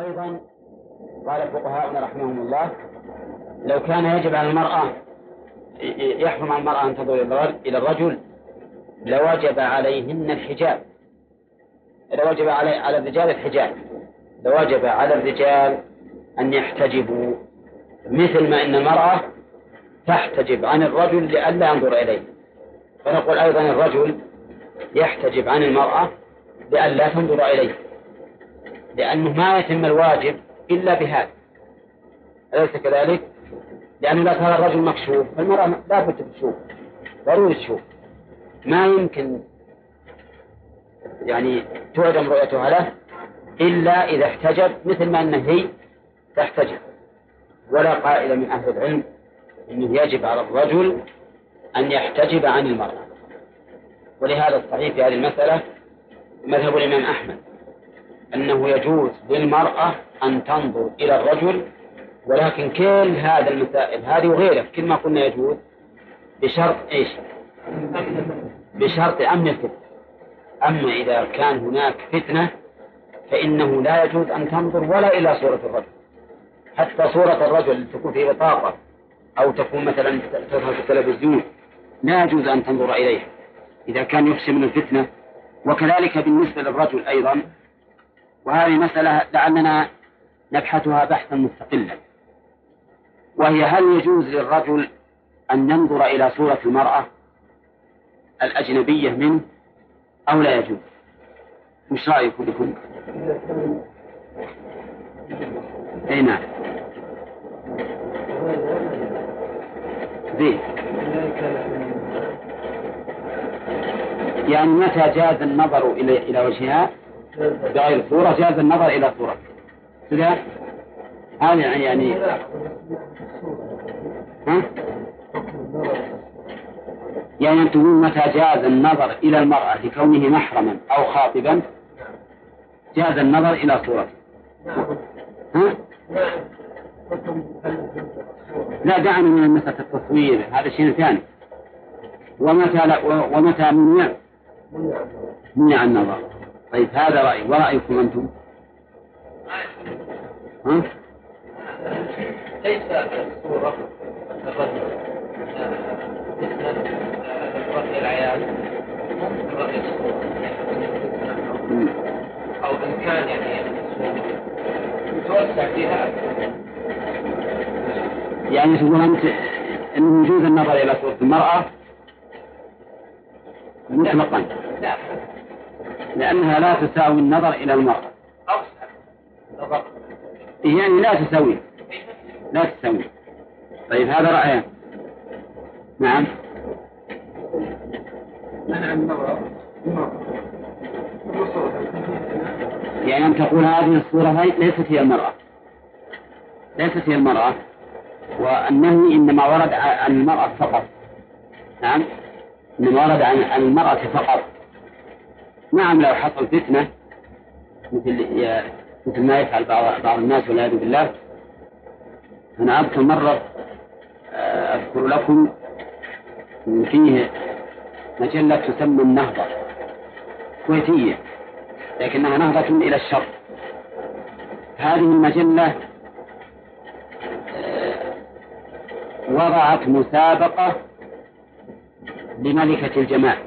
أيضا قال فقهاؤنا رحمهم الله لو كان يجب على المرأة يحرم على المرأة أن تنظر إلى الرجل لوجب عليهن الحجاب، لوجب على الرجال الحجاب، لوجب على الرجال أن يحتجبوا مثل ما أن المرأة تحتجب عن الرجل لئلا ينظر إليه، فنقول أيضا الرجل يحتجب عن المرأة لئلا تنظر إليه، لأنه ما يتم الواجب إلا بهذا، أليس كذلك؟ لأنه لا ترى الرجل مكشوف، المرأة لا بد تشوف، ضروري تشوف، ما يمكن يعني تعدم رؤيتها له إلا إذا احتجب مثل ما أنه هي تحتجب. ولا قائل من أهل العلم أنه يجب على الرجل أن يحتجب عن المرأة، ولهذا الصحيح في هذه المسألة مذهب الإمام أحمد أنه يجوز للمرأة أن تنظر إلى الرجل، ولكن كل هذا المسائل هذه وغيره كل ما قلنا يجوز بشرط إيش؟ بشرط أمن الفتنة. أما إذا كان هناك فتنة فإنه لا يجوز أن تنظر ولا إلى صورة الرجل، حتى صورة الرجل تكون في بطاقة أو تكون مثلا تظهر في التلفزيون لا يجوز أن تنظر إليه إذا كان يخشى من الفتنة، وكذلك بالنسبة للرجل أيضا. وهذه مسألة لعلنا نبحثها بحثا مستقلا، وهي هل يجوز للرجل أن ينظر إلى صورة المرأة الأجنبية منه أو لا يجوز؟ مش رأيكم بكم؟ أي نعم زين، يعني متى جاز النظر إلى وجهها بغير صورة جاز النظر إلى صورة كذا، هذا يعني ها؟ يعني أنتم متى جاز النظر إلى المرأة لكونه محرما أو خاطبا جاز النظر إلى صورته، ها؟ لا دعنا من مسألة التصوير، هذا شيء ثاني. ومتى منع النظر؟ طيب هذا رأي، ورأيكم أنتم؟ ها؟ ليس الصورة الرجل رأي العيال رأي الصورة أو إن كان يعني متوسع فيها، يعني تقول أنت إن وجود النظر إلى صورة المرأة مطلقا لا، لأنها لا تساوي النظر إلى المرأة، يعني لا تساوي. طيب هذا رأيه. نعم منع النظر، يعني أن تقول هذه الصورة ليست هي المرأة، وأنه إنما ورد عن المرأة فقط. نعم إنما ورد عن المرأة فقط. نعم لو حصل فتنة مثل ما يفعل بعض الناس والعياذ بالله. أنا أذكر مرة أذكر لكم فيه مجلة تسمى النهضة، كويتية لكنها نهضة إلى الشر. هذه المجلة وضعت مسابقة لملكة الجمال،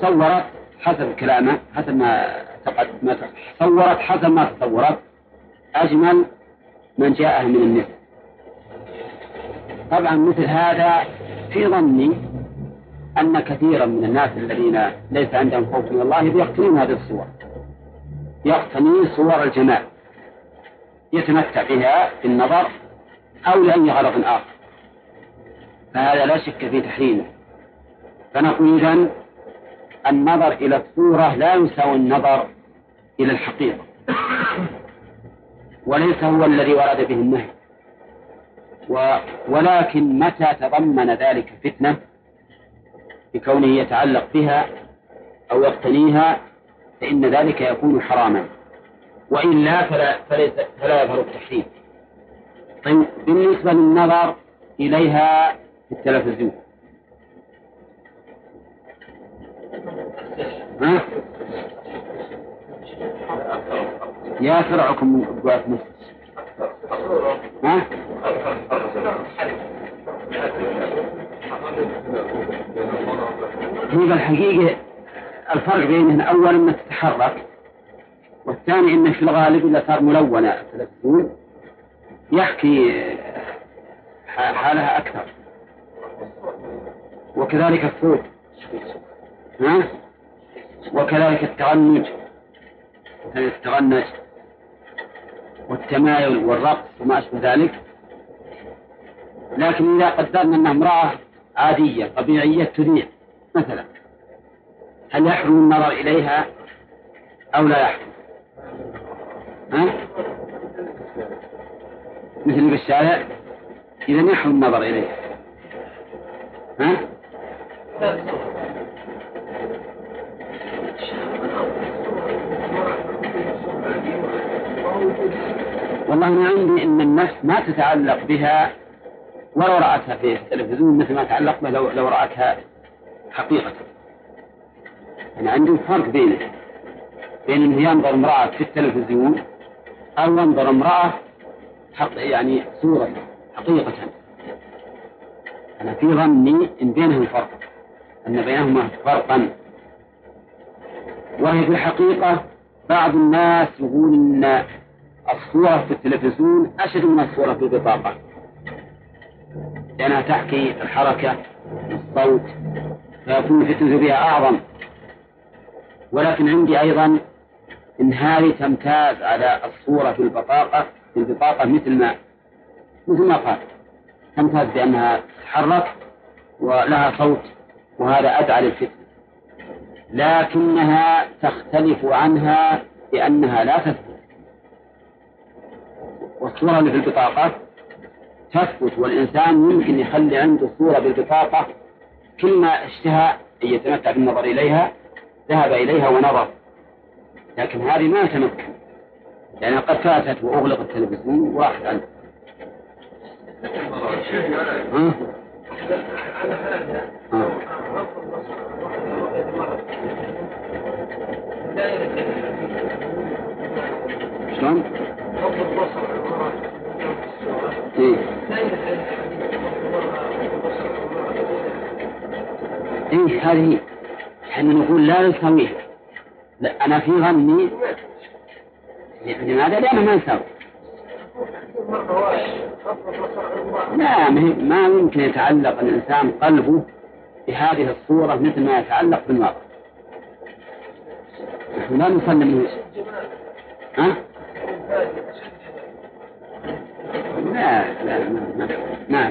صورت حسب كلامه حسب ما تصورت أجمل من جاءه من النساء. طبعا مثل هذا في ظني أن كثيرا من الناس الذين ليس عندهم خوف من الله يقتنون هذه الصور، يقتني صور الجمال يتمتع بها بالنظر أو لأي غرض آخر، فهذا لا شك في تحريمه. فنقول إذن النظر إلى الصورة لا يساوي النظر إلى الحقيقة، وليس هو الذي ورد به النهي، ولكن متى تضمن ذلك فتنة بكونه يتعلق بها أو يقتنيها فإن ذلك يكون حراما، وإلا فلا يظهر التحريم. طيب بالنسبة للنظر إليها في التلفزيون، ها؟ يا فرعكم من أبواب مصر. ها؟ هذا الحقيقة الفرق بينهم أولا ما تتحرك، والثاني إنه في الغالب إلا صار ملونة التلفزيون يحكي حالها أكثر، وكذلك الصوت، ها؟ وكذلك التغنج والتمايل والرقص وما أشبه ذلك. لكن إذا قدرنا أن امرأة عادية طبيعية تذيع مثلا، هل يحرم النظر إليها أو لا يحرم؟ مثل بالشارع إذا يحرم النظر إليها، ها؟ والله أنا عندي إن النفس ما تتعلق بها ولو رأتها في التلفزيون مثل ما تعلق بها لو رأتها حقيقة. أنا عندي فرق بين إن ينظر امرأة في التلفزيون أو ينظر امرأة يعني صورة حقيقة. أنا في ظني إن بينهم فرق، أن بينهما فرقا. وهي في الحقيقة بعض الناس يقول إن الصورة في التلفزيون أشد من الصورة في البطاقة، لأنها تحكي الحركة والصوت فيكون الفتنة بها أعظم. ولكن عندي أيضا إن هذه تمتاز على الصورة في البطاقة، مثل ما قال تمتاز بأنها تتحرك ولها صوت، وهذا أدعى للفتنة. لكنها تختلف عنها لأنها لا تثبت، والصورة اللي في البطاقة تثبت، والإنسان يمكن يخلي عنده صورة بالبطاقة كل ما اشتهى أن يتمتع بالنظر إليها ذهب إليها ونظر، لكن هذه ما يتمكن لأنها يعني قد فاتت وأغلق التلفزيون وراحت عنه. شلون؟ إيه هذه حين نقول لا نسويها. أنا في ظني لماذا؟ لأنه ما نسوي. لا ما يمكن يتعلق الإنسان قلبه بهذه الصورة مثل ما يتعلق بالواقع. نحن لا نصلي منه. ها؟ لا ها؟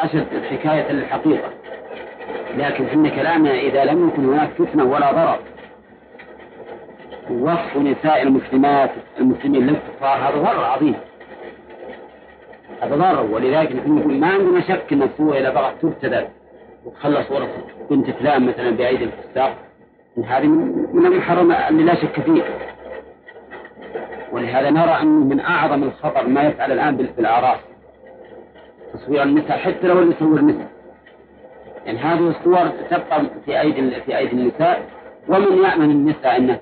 أشد الحكاية للحقيقة، لكن إن كلامنا إذا لم يكن هناك فتنة ولا ضرر. وصف نساء المسلمين للكفار هذا ضرر عظيم، هذا ضرر. ولذلك نحن نقول ما عندنا شك أن الصورة إذا بغت تبتذل وتخلى صورة بنت فلان مثلا بعيد الفساق، هذه من المحرم اللي لا شك فيه. ولهذا نرى أنه من أعظم الخطر ما يفعل الآن بالأعراس تصوير النساء، حتى لو يصور النساء، يعني هذه الصور تبقى في أيدي النساء. ومن يأمن النساء أنه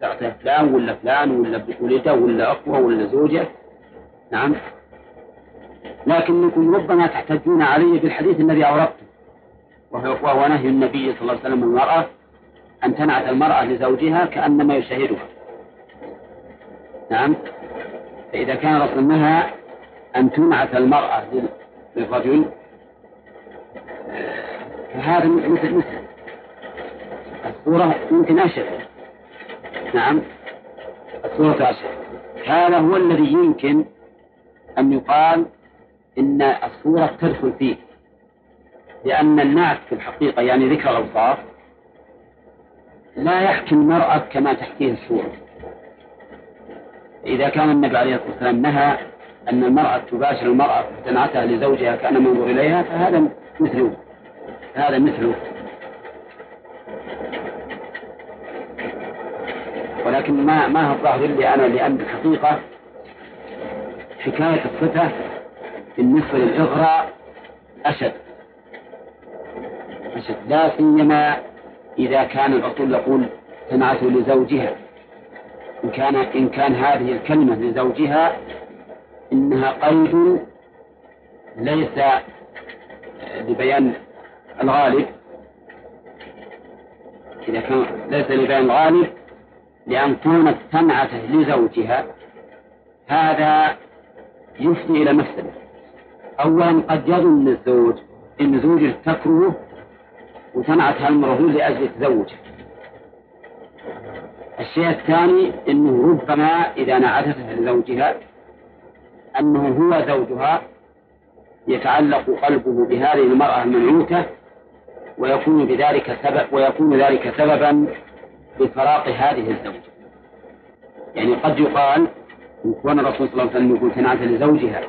تعطي فلان ولا فلان ولا ولده ولا أخوه ولا زوجة. نعم، لكنكم ربما تحتجون علي بالحديث الذي أوردته، وهو نهي النبي صلى الله عليه وسلم المرأة أن تنعت المرأة لزوجها كأنما يشاهدها. نعم، فإذا كان رسمها أن تنعت المرأة للرجل فهذا مثل الصورة يمكن أشد. نعم، الصورة أشد. هذا هو الذي يمكن أن يقال إن الصورة تدخل فيه، لأن النعت في الحقيقة يعني ذكر الأوصاف لا يحكي المرأة كما تحكيه الصورة. إذا كان النبي عليه الصلاة والسلام نهى أن المرأة تباشر المرأة صنعتها لزوجها كأن منظر إليها فهذا مثله. ولكن ما الظاهر اللي أنا لأن الحقيقة حكاية الصفة بالنسبة للإغراء أشد لا سيما إذا كان الرسول يقول صنعته لزوجها. إن كان هذه الكلمة لزوجها إنها قيد ليس لبيان الغالب، إذا كان ليس لبيان الغالب، لأن كانت صنعته لزوجها هذا يفضي إلى مفسده. أولا قد يظن الزوج إن زوجه تكرهه وصنعتها المرأة لأجل تزوجه. الشيء الثاني أنه ربما إذا نعتها لزوجها أنه هو زوجها يتعلق قلبه بهذه المرأة المنعوتة ويكون ذلك سببا بفراق هذه الزوجة. يعني قد يقال وكان الرسول صلى الله عليه وسلم يقول صنعتها لزوجها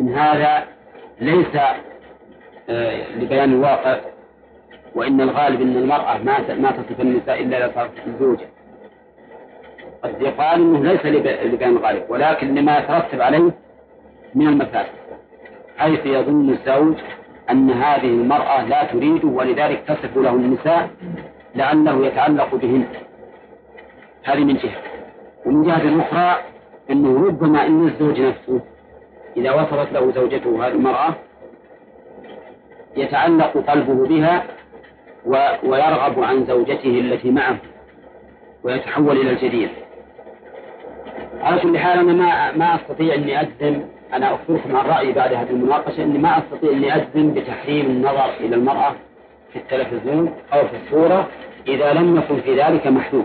إن هذا ليس لبيان الواقع، وإن الغالب أن المرأة ما تصف النساء إلا إذا صارت الزوجة. قد يقال أنه ليس لبيان الغالب ولكن لما يترتب عليه من المفاسد، حيث يظن الزوج أن هذه المرأة لا تريده ولذلك تصف له النساء لأنه يتعلق بهن. هذه من جهة. ومن جهة أخرى أنه ربما أن الزوج نفسه إذا وصلت له زوجته هذه المرأة يتعلق قلبه بها ويرغب عن زوجته التي معه ويتحول إلى الجديد. على كل حال أنا ما أستطيع أني أجزم، أنا أخبركم عن رأيي بعد هذه المناقشة، أني ما أستطيع أني أجزم بتحريم النظر إلى المرأة في التلفزيون أو في الصورة إذا لم يكن في ذلك محذور.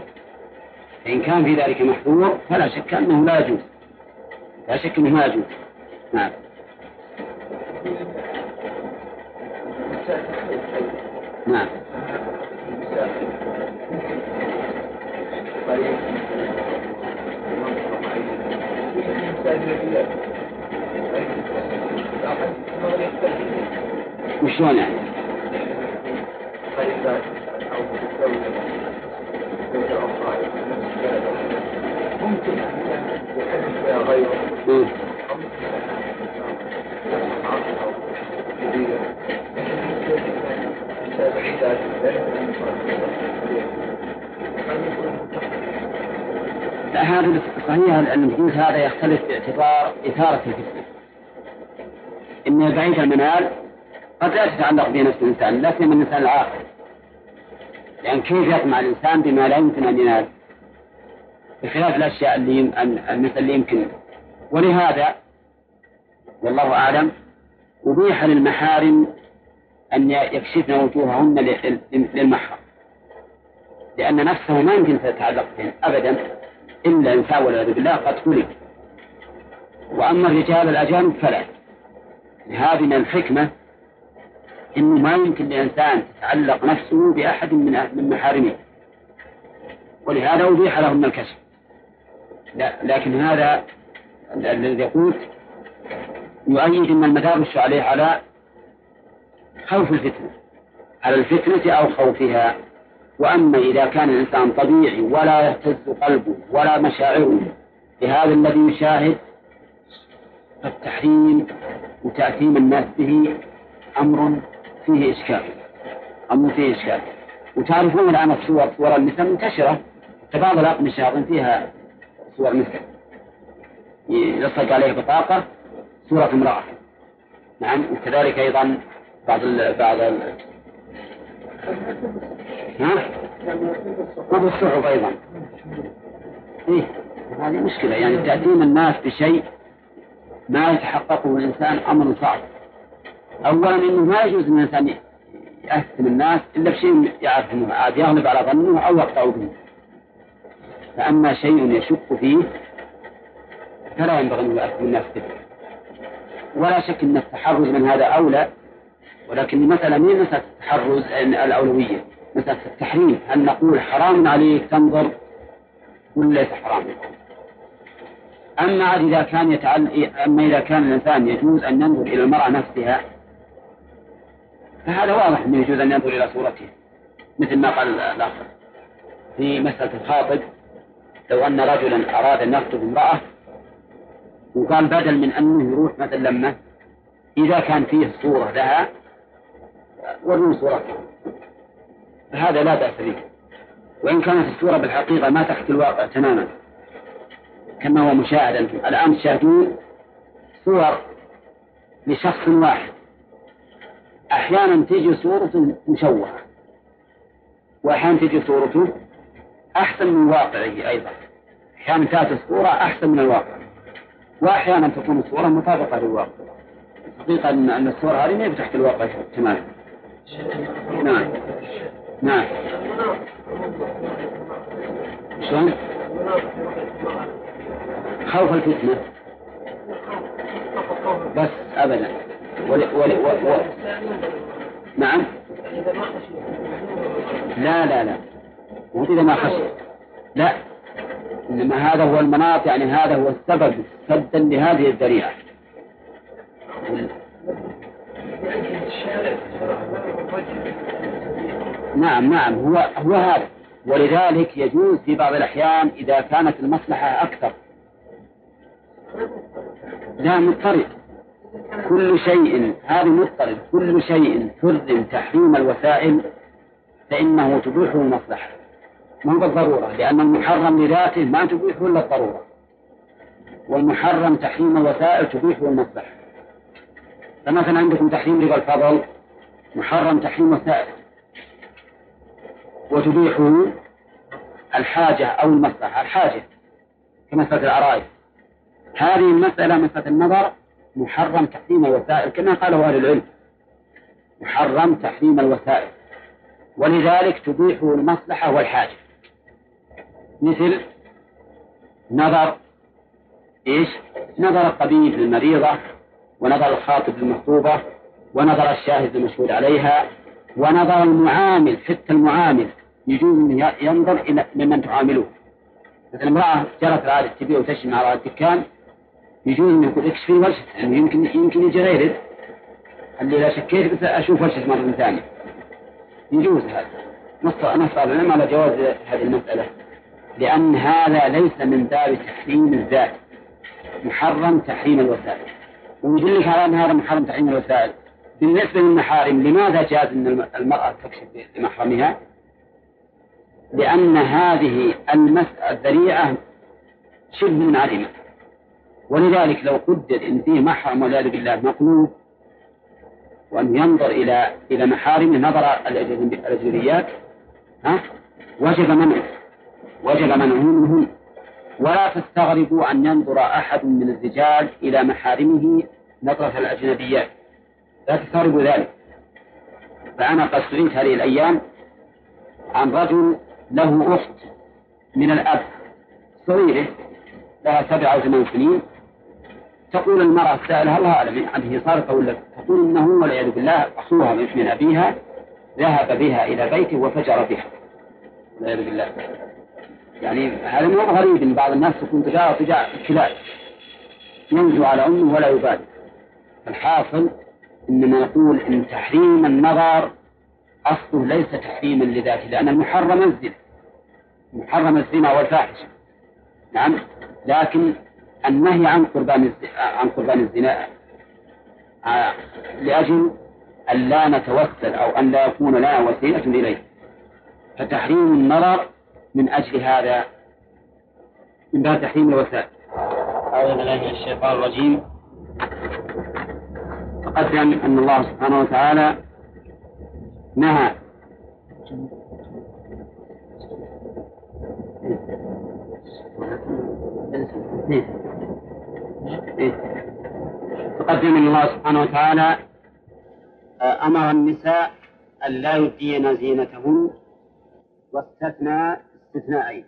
إن كان في ذلك محذور فلا شك أنه لا يجوز، لا شك أنه لا يجوز. نعم. نعم. وشلون يعني؟ ممكن هذا صحيح. المجلس هذا يختلف باعتبار إثارة الفتنة. إن بعيد المنال قد لا تتعلق بنفس الإنسان، لا سيما الإنسان العاقل، لأن كيف يطمع الإنسان بما لا يمكن أن ينال، بخلاف الأشياء اللي يمكن. ولهذا والله أعلم أبيح للمحارم أن يكشفن وجوههن للمحرم، لأن نفسه ما يمكن تتعلق بهم أبدا إلا إنسان والعياذ بالله قد خلق. وأما الرجال الأجانب فلا. لهذه من الحكمة إنه ما يمكن لإنسان تتعلق نفسه بأحد من محارمه، ولهذا أبيح لهم الكشف. لكن هذا الذي قلت يؤيد أن المدارس عليه على خوف الفتنة، على الفتنة أو خوفها. وأما إذا كان الإنسان طبيعي ولا يهتز قلبه ولا مشاعره لهذا الذي يشاهد، فالتحريم وتأثيم الناس به أمر فيه إشكال. وتعرفون الآن الصور النساء منتشرة، فبعض الأقمشة فيها صور نساء يلصق عليه بطاقة صورة امرأة. نعم. وكذلك أيضا بعض الصعوبة أيضا هذه مشكلة. يعني تأثيم الناس بشيء ما يتحققه الإنسان أمر صعب. أولا إنه ما يجوز الإنسان يأثم الناس إلا بشيء يعرفه عاد يغلب على ظنه أو يقطع به، فأما شيء يشك فيه فلا ينبغي أن يأثم الناس به. ولا شك أن التحرز من هذا أولى، ولكن مثلا مين مسألة التحرز الأولوية؟ مسألة التحريم، أن نقول حرام عليك تنظر ولا ليس حرام، أما إذا كان الإنسان يجوز أن ينظر إلى المرأة نفسها فهذا واضح أنه يجوز أن ينظر إلى صورته، مثل ما قال الآخر في مسألة الخاطب: لو أن رجلا أراد أن يخطب امرأة وقال بدل من أنه يروح مثل لما إذا كان فيه صورة لها وروا صورته فهذا لا بأس به، وإن كانت الصورة بالحقيقة ما تحكي الواقع تماما كما هو مشاهد. الآن تشاهدون صور لشخص واحد، أحيانا تجي صورته مشوهة وأحيانا تجي صورته أحسن من واقعه، أيضا أحيانا تأتي الصورة أحسن من الواقع وأحيانا تكون الصورة مطابقة للواقع. حقيقة أن الصور هذه ما بتحكي الواقع تماما. نعم نعم شلون؟ خوف الفتنة بس أبدا. نعم لا مو إذا ما خشيت، لا، إنما هذا هو المناط، يعني هذا هو السبب سدا لهذه الذريعة. نعم هو هذا، ولذلك يجوز في بعض الأحيان إذا كانت المصلحة أكثر. لا مضطرد كل شيء، هذا مضطرد كل شيء حرم تحريم الوسائل فإنه تبيحه المصلحة، ما هو بالضرورة، لأن المحرم لذاته ما تبيحه إلا الضرورة، والمحرم تحريم الوسائل تبيحه المصلحة. فمثلا عندكم تحريم ربا الفضل محرم تحريم وسائل، وتبيحه الحاجة أو المصلحة. الحاجة كمسألة العرائس، هذه المسألة مسألة النظر محرم تحريم الوسائل كما قاله أهل العلم، محرم تحريم الوسائل، ولذلك تبيحه المصلحة والحاجة، مثل نظر نظر الطبيب للمريضة، ونظر الخاطب للمخطوبة، ونظر الشاهد المشهود عليها، ونظر المعامل. حتى المعامل يجوز أن ينظر إلى ممن تعامله، مثل امرأة جرت العادة تبيع وتشتري مع رأى الدكان، يجوز أن يكون اكشفي وجهك، يعني يمكن يجي غيرك اللي لا شكيت بس أشوف وجهك مرة ثانية، يجوز هذا. نص العلم على جواز هذه المسألة، لأن هذا ليس من باب تحريم الذات، محرم تحريم الوسائل. ويدلك على أن هذا محرم تحريم الوسائل بالنسبة للمحارم. لماذا جاز أن المرأة تكشف لمحرمها؟ لأن هذه الذريعة شبه منعدمة، ولذلك لو قدر أن فيه محرم والعياذ بالله مقلوب وأن ينظر إلى محارم نظر الأجنبيات وجب منعه منهم. ولا تستغربوا أن ينظر أحد من الرجال إلى محارمه نظرة الأجنبيات، لا تستغربوا ذلك. فأنا قد سئلت هذه الأيام عن رجل له أخت من الأب صغيرة لها 7 أو 8 سنين، تقول المرأة السائلة الله أعلم عنه صارت ولا، تقول إنه والعياذ بالله أخوها من أبيها ذهب بها إلى بيته وفجر بها والعياذ بالله. يعني هذا من غريب، إن بعض الناس تكون تجارة كلاب ينزو على أمه ولا يبالي. الحاصل إنما نقول إن تحريم النظر أصله ليس تحريما لذاته، لأن المحرم الزنا، محرم الزنا والفاحشة، نعم، لكن النهي عن قربان الزنا لأجل أن لا نتوسل أو أن لا يكون لنا وسيلة إليه، فتحريم النظر من أجل هذا من باب تحريم الوسائل. أعوذ بالله من الشيطان الرجيم. تقدم أن الله سبحانه وتعالى نهى تقدم أن الله سبحانه وتعالى أمر النساء أن لا يبدين زينتهن، واستثنى استثناءين.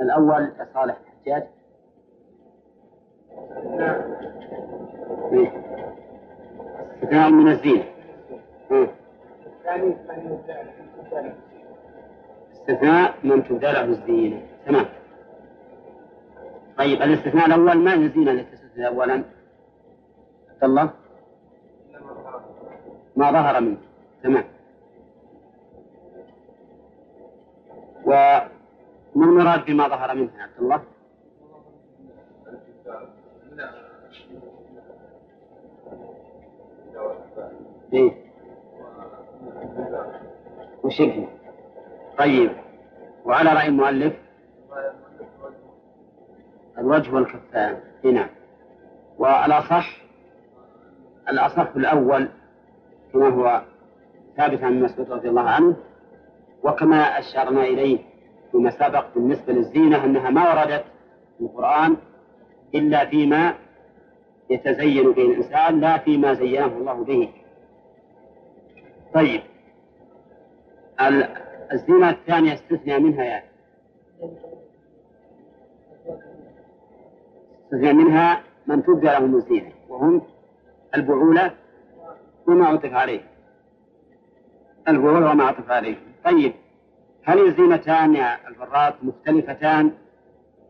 الأول صالح الحجاج. استثناء من الزينة. استثناء من تبدله الزينة. تمام. طيب الاستثناء الأول ما يزيل الاستثناء أولا الله ما ظهر منه تمام. وما المراد بما ظهر منه يا عبد الله؟ إيه وشكله. طيب وعلى رأي المؤلف الوجه والكفان هنا، والأصح الأصح الأول كما هو ثابت عن مسعود رضي الله عنه، وكما أشرنا إليه فيما سبق بالنسبة للزينة أنها ما وردت في القرآن إلا فيما يتزين به الإنسان لا فيما زينه الله به. طيب الزينة الثانية استثنى منها يعني استثنى منها من تبدى لهم الزينة وهم البعولة وما عطف عليه البعولة وما عطف عليه. طيب هل الزينتان يا الفراط مختلفتان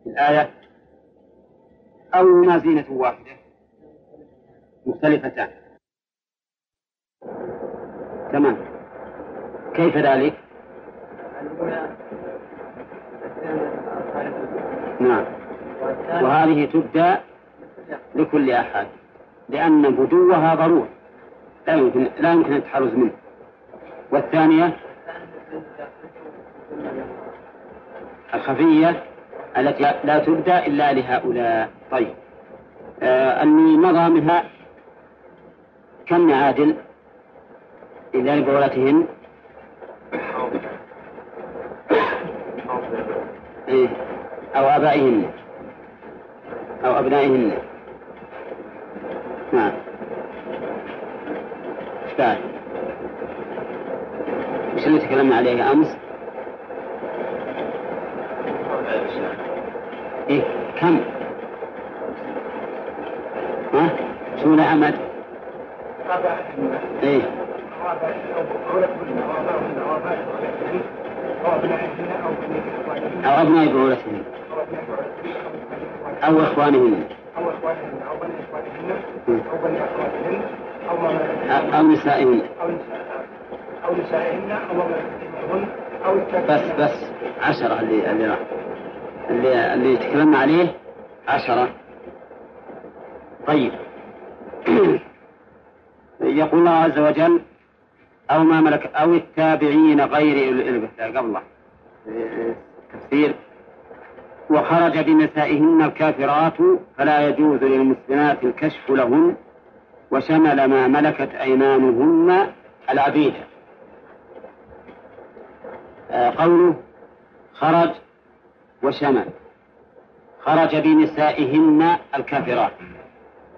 في الآية أو ما زينة واحدة؟ مختلفتان تمام. كيف ذلك؟ نعم وهذه تبدى لكل أحد لأن بدوها ضروري لا يمكن التحرز منه، والثانية الخفية التي لا تبدى إلا لهؤلاء. طيب اللي مضى منها كم يعادل إلا لبعولتهن؟ أو آبائهن أو أبنائهن. نعم إشكال وش اللي تكلمنا عليه أمس؟ إيه كم؟ ها؟ شو لعمد؟ إيه أو أبناء بعولتهن أو إخوانهن أو نسائهن أو بس 10 اللي تكلمنا عليه 10. طيب يقول الله عز وجل أو ما ملك أو التابعين غير البتة قبله تفسير وخرج بنسائهن الكافرات فلا يجوز للمسلمات الكشف لهن وشمل ما ملكت أيمانهن العبيد. قوله خرج وشمل خرج بنسائهن الكافرات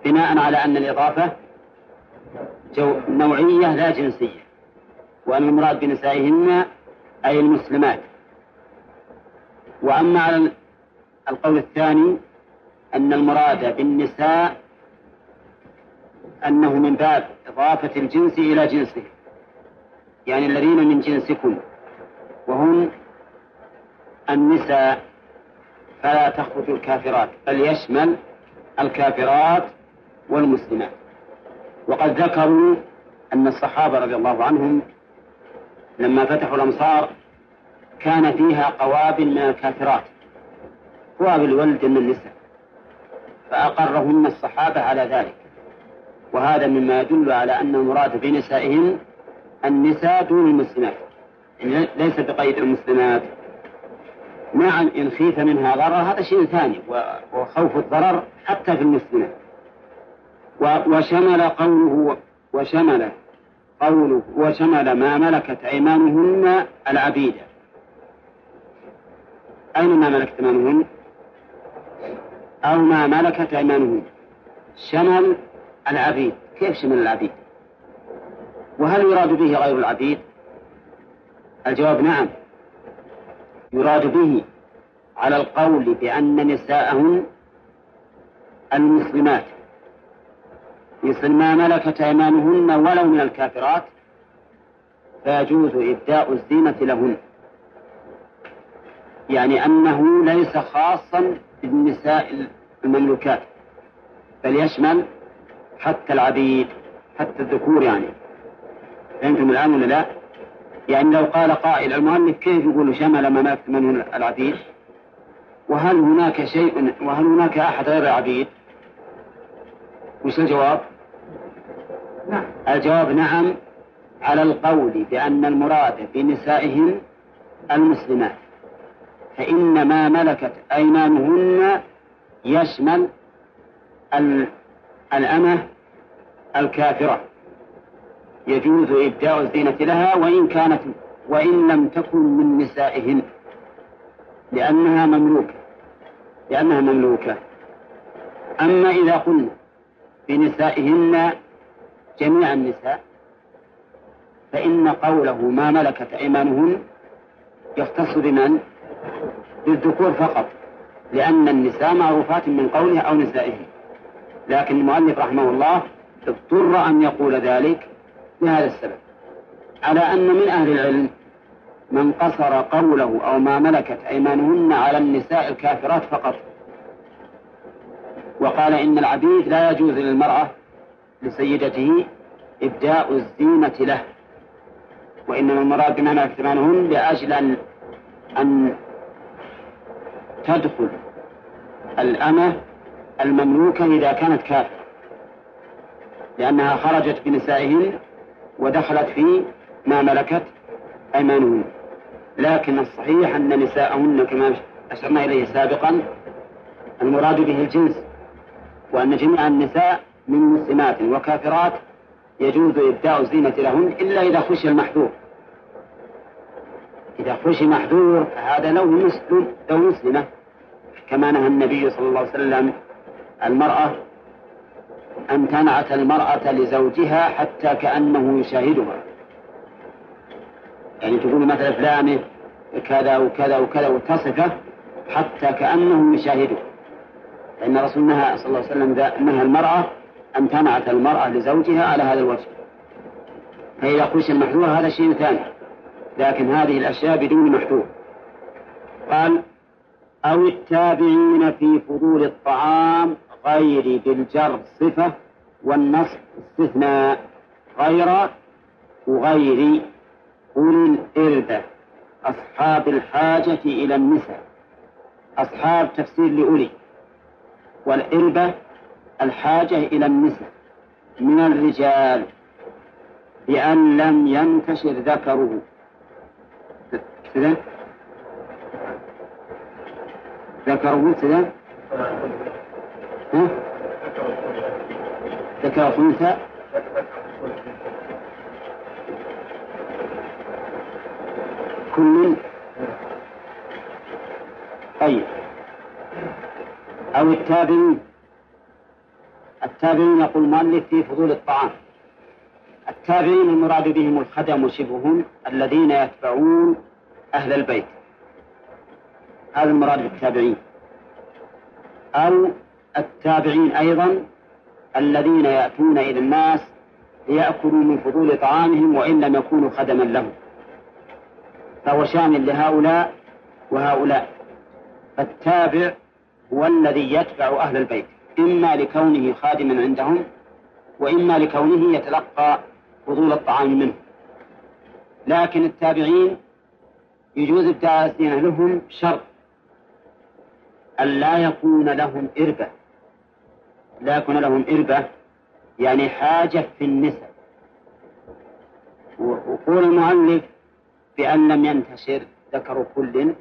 بناء على أن الإضافة نوعية لا جنسية، وأن المراد بنسائهن أي المسلمات. وأما على القول الثاني أن المراد بالنساء أنه من باب إضافة الجنس إلى جنسه، يعني الذين من جنسكم وهم النساء فلا تخرج الكافرات بل يشمل الكافرات والمسلمات. وقد ذكروا أن الصحابة رضي الله عنهم لما فتحوا الأمصار كان فيها قوابل من الكافرات قوابل ولد من النساء فأقرهم الصحابة على ذلك، وهذا مما يدل على أن المراد بنسائهم النساء دون المسلمات ليس بقيد المسلمات. مع إن خيف منها ضرر هذا شيء ثاني وخوف الضرر حتى في المسلمات. وشمل ما ملكت أيمانهن العبيدة. أين ما ملكت أيمانهن؟ أو ما ملكت أيمانهن شمل العبيد. كيف شمل العبيد؟ وهل يراد به غير العبيد؟ الجواب نعم، يراد به على القول بأن نساءهم المسلمات مثل ما ملكت أيمانهن ولو من الكافرات فيجوز إبداء الزينة لهن يعني أنه ليس خاصا بالنساء المملوكات بل يشمل حتى العبيد حتى الذكور. يعني فهمتم الآن ولا لا؟ يعني لو قال قائل المؤلف كيف يقول شمل من العبيد وهل هناك شيء وهل هناك أحد غير العبيد؟ وش الجواب؟ نعم. الجواب نعم على القول بأن المراد بنسائهم المسلمات، فإن ما ملكت أيمانهن يشمل الأمة الكافرة يجوز إبداء الزينة لها وإن لم تكن من نسائهن لأنها مملوكة. أما إذا قلنا بنسائهن جميع النساء فإن قوله ما ملكت أيمانهن يختص بمن؟ بالذكور فقط، لأن النساء معروفات من قوله أو نسائه، لكن المؤلف رحمه الله اضطر أن يقول ذلك لهذا السبب، على أن من أهل العلم من قصر قوله أو ما ملكت أيمانهن على النساء الكافرات فقط، وقال إن العبيد لا يجوز للمرأة لسيدته إبداء الزينة له، وإنما المراد ما ملكت أيمانهن لأجل أن تدخل الأمة المملوكة إذا كانت كافرة، لأنها خرجت بنسائهن ودخلت في ما ملكت أيمانهن. لكن الصحيح أن نساءهن كما أشرنا إليه سابقا المراد به الجنس، وأن جميع النساء من مسلمات وكافرات يجوز إبداء الزينة لهن إلا إذا خشي المحذور. إذا خشي محذور فهذا لو مسلمة كما نهى النبي صلى الله عليه وسلم المرأة أن تنعت المرأة لزوجها حتى كأنه يشاهدها، يعني تقول مثلا فلانة كذا وكذا وكذا وتصفه حتى كأنه يشاهده، فإن رسولنا صلى الله عليه وسلم نهى المرأة أن تنعت المرأة لزوجها على هذا الوجه. فإذا خشي المحذور هذا شيء ثاني، لكن هذه الأشياء بدون محذور. قال أو التابعين في فضول الطعام غير بالجر صفة والنصب استثناء غير وغير أولي الإربة أصحاب الحاجة إلى النساء. أصحاب تفسير لأولي، والإربة الحاجة إلى النساء من الرجال بأن لم ينتشر ذكره كل طيب. أو التابعين يقول المؤلف في فضول الطعام، التابعين المراد بهم الخدم وشبههم الذين يتبعون أهل البيت، هذا المراد بالتابعين. أو التابعين أيضا الذين يأتون إلى الناس ليأكلوا من فضول طعامهم وإن لم يكونوا خدما لهم، فهو شامل لهؤلاء وهؤلاء. فالتابع هو الذي يتبع أهل البيت إما لكونه خادما عندهم وإما لكونه يتلقى فضول الطعام منه. لكن التابعين يجوز إبداء الزينة لهم شرط أن لا يكون لهم إربة، لا يكون لهم إربة يعني حاجة في النساء. وقول المؤلف بأن لم ينتشر ذكر كل،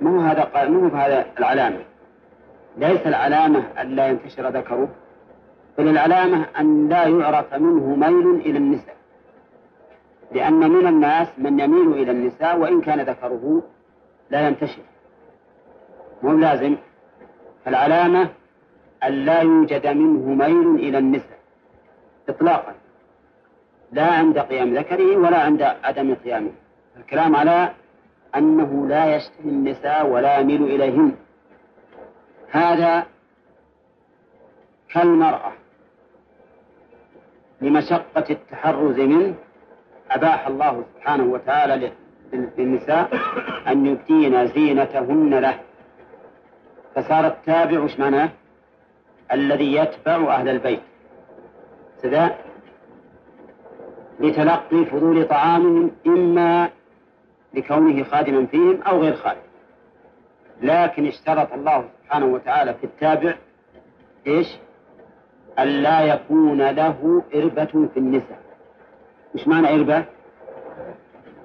مو هذا العلامة، ليس العلامة أن لا ينتشر ذكره، بل العلامة أن لا يعرف منه ميل إلى النساء، لأن من الناس من يميل إلى النساء وإن كان ذكره لا ينتشر، مو لازم. فالعلامة أن لا يوجد منه ميل إلى النساء إطلاقا، لا عند قيام ذكره ولا عند عدم قيامه، الكلام على أنه لا يشتهي النساء ولا يميل إليهم. هذا كالمرأة لمشقة التحرز منه أباح الله سبحانه وتعالى في النساء أن يبدين زينتهن له، فصار التابع وش معناه؟ الذي يتبع أهل البيت، سداء لتلقي فضول طعامهم إما لكونه خادما فيهم أو غير خادم. لكن اشترط الله سبحانه وتعالى في التابع إيش؟ ألا يكون له إربة في النساء. مش معنى إربة؟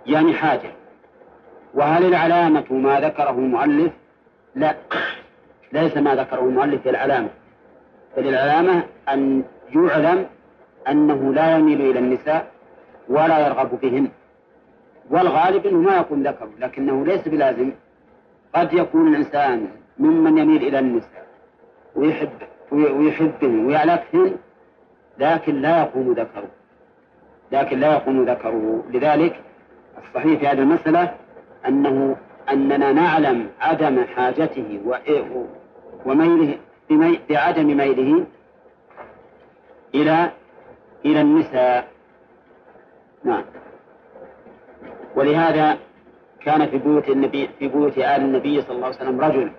يعني حاجة. وهل العلامة ما ذكره المؤلف؟ لا، ليس ما ذكره المؤلف العلامة، بل العلامة أن يعلم أنه لا يميل إلى النساء ولا يرغب بهم، والغالب أنه ما يكون ذكره، لكنه ليس بلازم. قد يكون الإنسان ممن يميل إلى النساء ويحبهم ويعلقهم، لكن لا يقوم ذكره، لذلك الصحيح في هذه المسألة أننا نعلم عدم حاجته وميله بعدم ميله إلى النساء. نعم. ولهذا كان في بيوت آل النبي صلى الله عليه وسلم رجل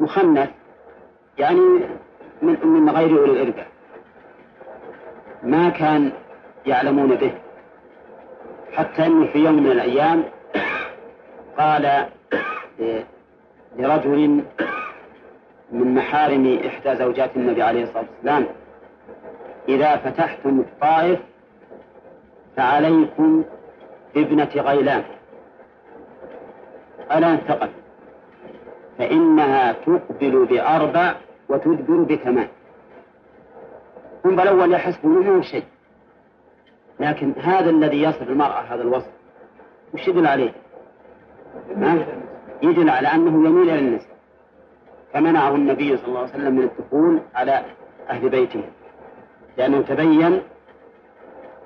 مخنث، يعني من غير أولي الإربة، ما كان يعلمون به، حتى أنه في يوم من الأيام قال لرجل من محارم إحدى زوجات النبي عليه الصلاة والسلام: إذا فتحتم الطائف فعليكم ابنة غيلان ألا انتقل، فإنها تقبل ب4 وتدبر ب8. هم بالأول يحسبونه شيء، لكن هذا الذي يصف المرأة هذا الوصف وش يدل عليه؟ يدل على أنه يميل إلى النساء، فمنعه النبي صلى الله عليه وسلم من الدخول على أهل بيته، لأنه تبين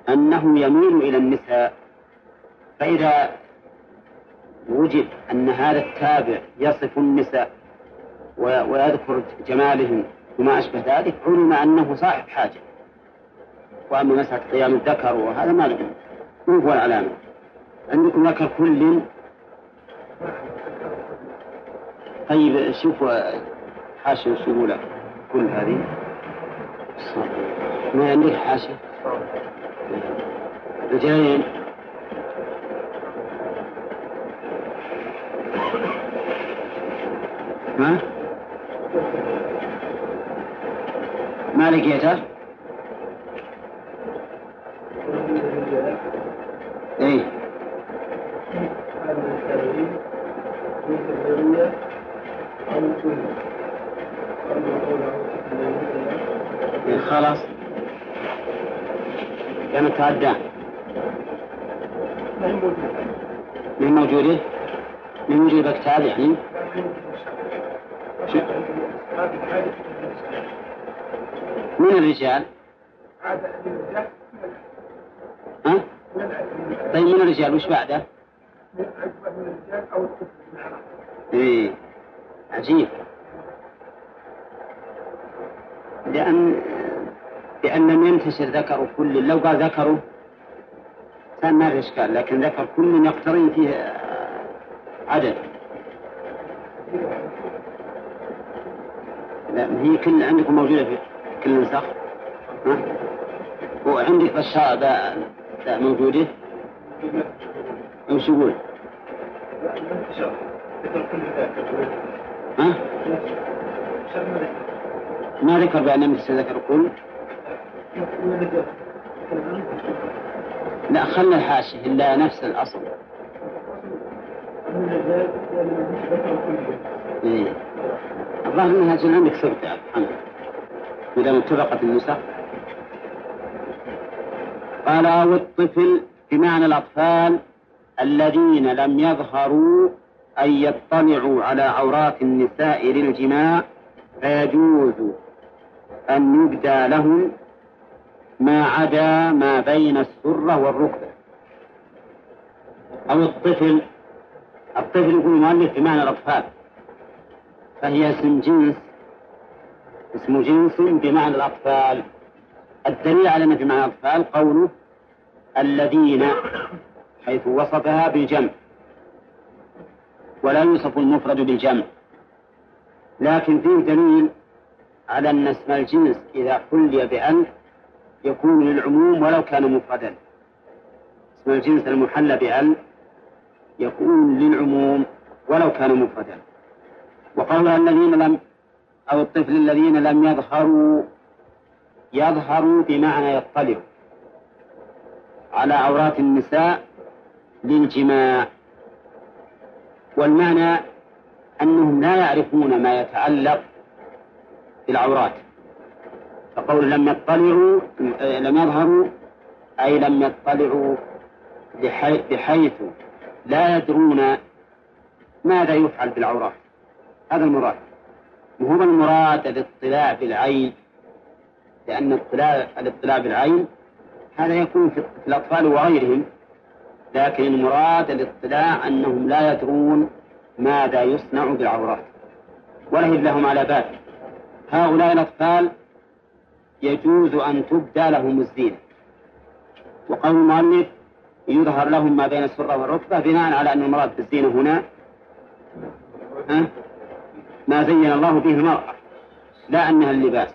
أنه يميل إلى النساء. فإذا وجد أن هذا التابع يصف النساء ويذكر جمالهم وما أشبه ذلك، علم أنه صاحب حاجة. وأما مسألة قيام الذكر وهذا ما لديه، هو العلامة. عندكم ذكر كل؟ طيب شوفوا حاشة وسهولة كل هذه ما عندك حاشة رجالين. ما لقيته؟ ايه خلاص كانت تعدى من موجوده من موجود بكتاب يعني من الرجال. ها؟ طيب من الرجال وش بعده؟ من الرجال أو إيه عجيب، لأن لم ينتشر ذكر كل. لو قال ذكره كان ما في إشكال، لكن ذكر كل يقترن فيه عدد. لا هي كل عندكم موجودة في كل نسخ. وعندك بشار ده موجودة وش يقول؟ ها؟ ما ذكر بأن مثل ذكر كل. لا خلنا الحاشة إلا نفس الأصل. الله إنها جنانك سرطة إذا انطبقت النسخ. قال والطفل بمعنى الأطفال الذين لم يظهروا أن يطلعوا على عورات النساء للجماع، فيجوز أن يبدى لهم ما عدا ما بين السرة والركبة أو الطفل. الطفل يقول المؤلف بمعنى الأطفال، فهي اسم جنس بمعنى الأطفال. الدليل على أنه بمعنى الأطفال قوله الذين حيث وصفها بالجمع، ولا يوصف المفرد بالجمع. لكن فيه دليل على أن اسم الجنس إذا حلي بألف يكون للعموم ولو كان مفردا. اسم الجنس المحلى بألف يكون للعموم ولو كان مفردا. وقال الذين لم أو الطفل الذين لم يظهروا، يظهروا بمعنى يطلعوا على عورات النساء للجماع، والمعنى أنهم لا يعرفون ما يتعلق بالعورات. فقول لم يظهروا أي لم يطلعوا بحيث لا يدرون ماذا يفعل بالعورات، هذا المراد. وهو المراد الاطلاع بالعين، لأن الاطلاع بالعين هذا يكون في الأطفال وغيرهم، لكن المراد الاطلاع أنهم لا يدرون ماذا يصنع بالعورات ولهب لهم على بال. هؤلاء الأطفال يجوز أن تبدى لهم الزينة. وقال المؤلف يظهر لهم ما بين السرة والركبة بناء على أن المراد بالزينة هنا ما زين الله به المرأة لا أنها اللباس.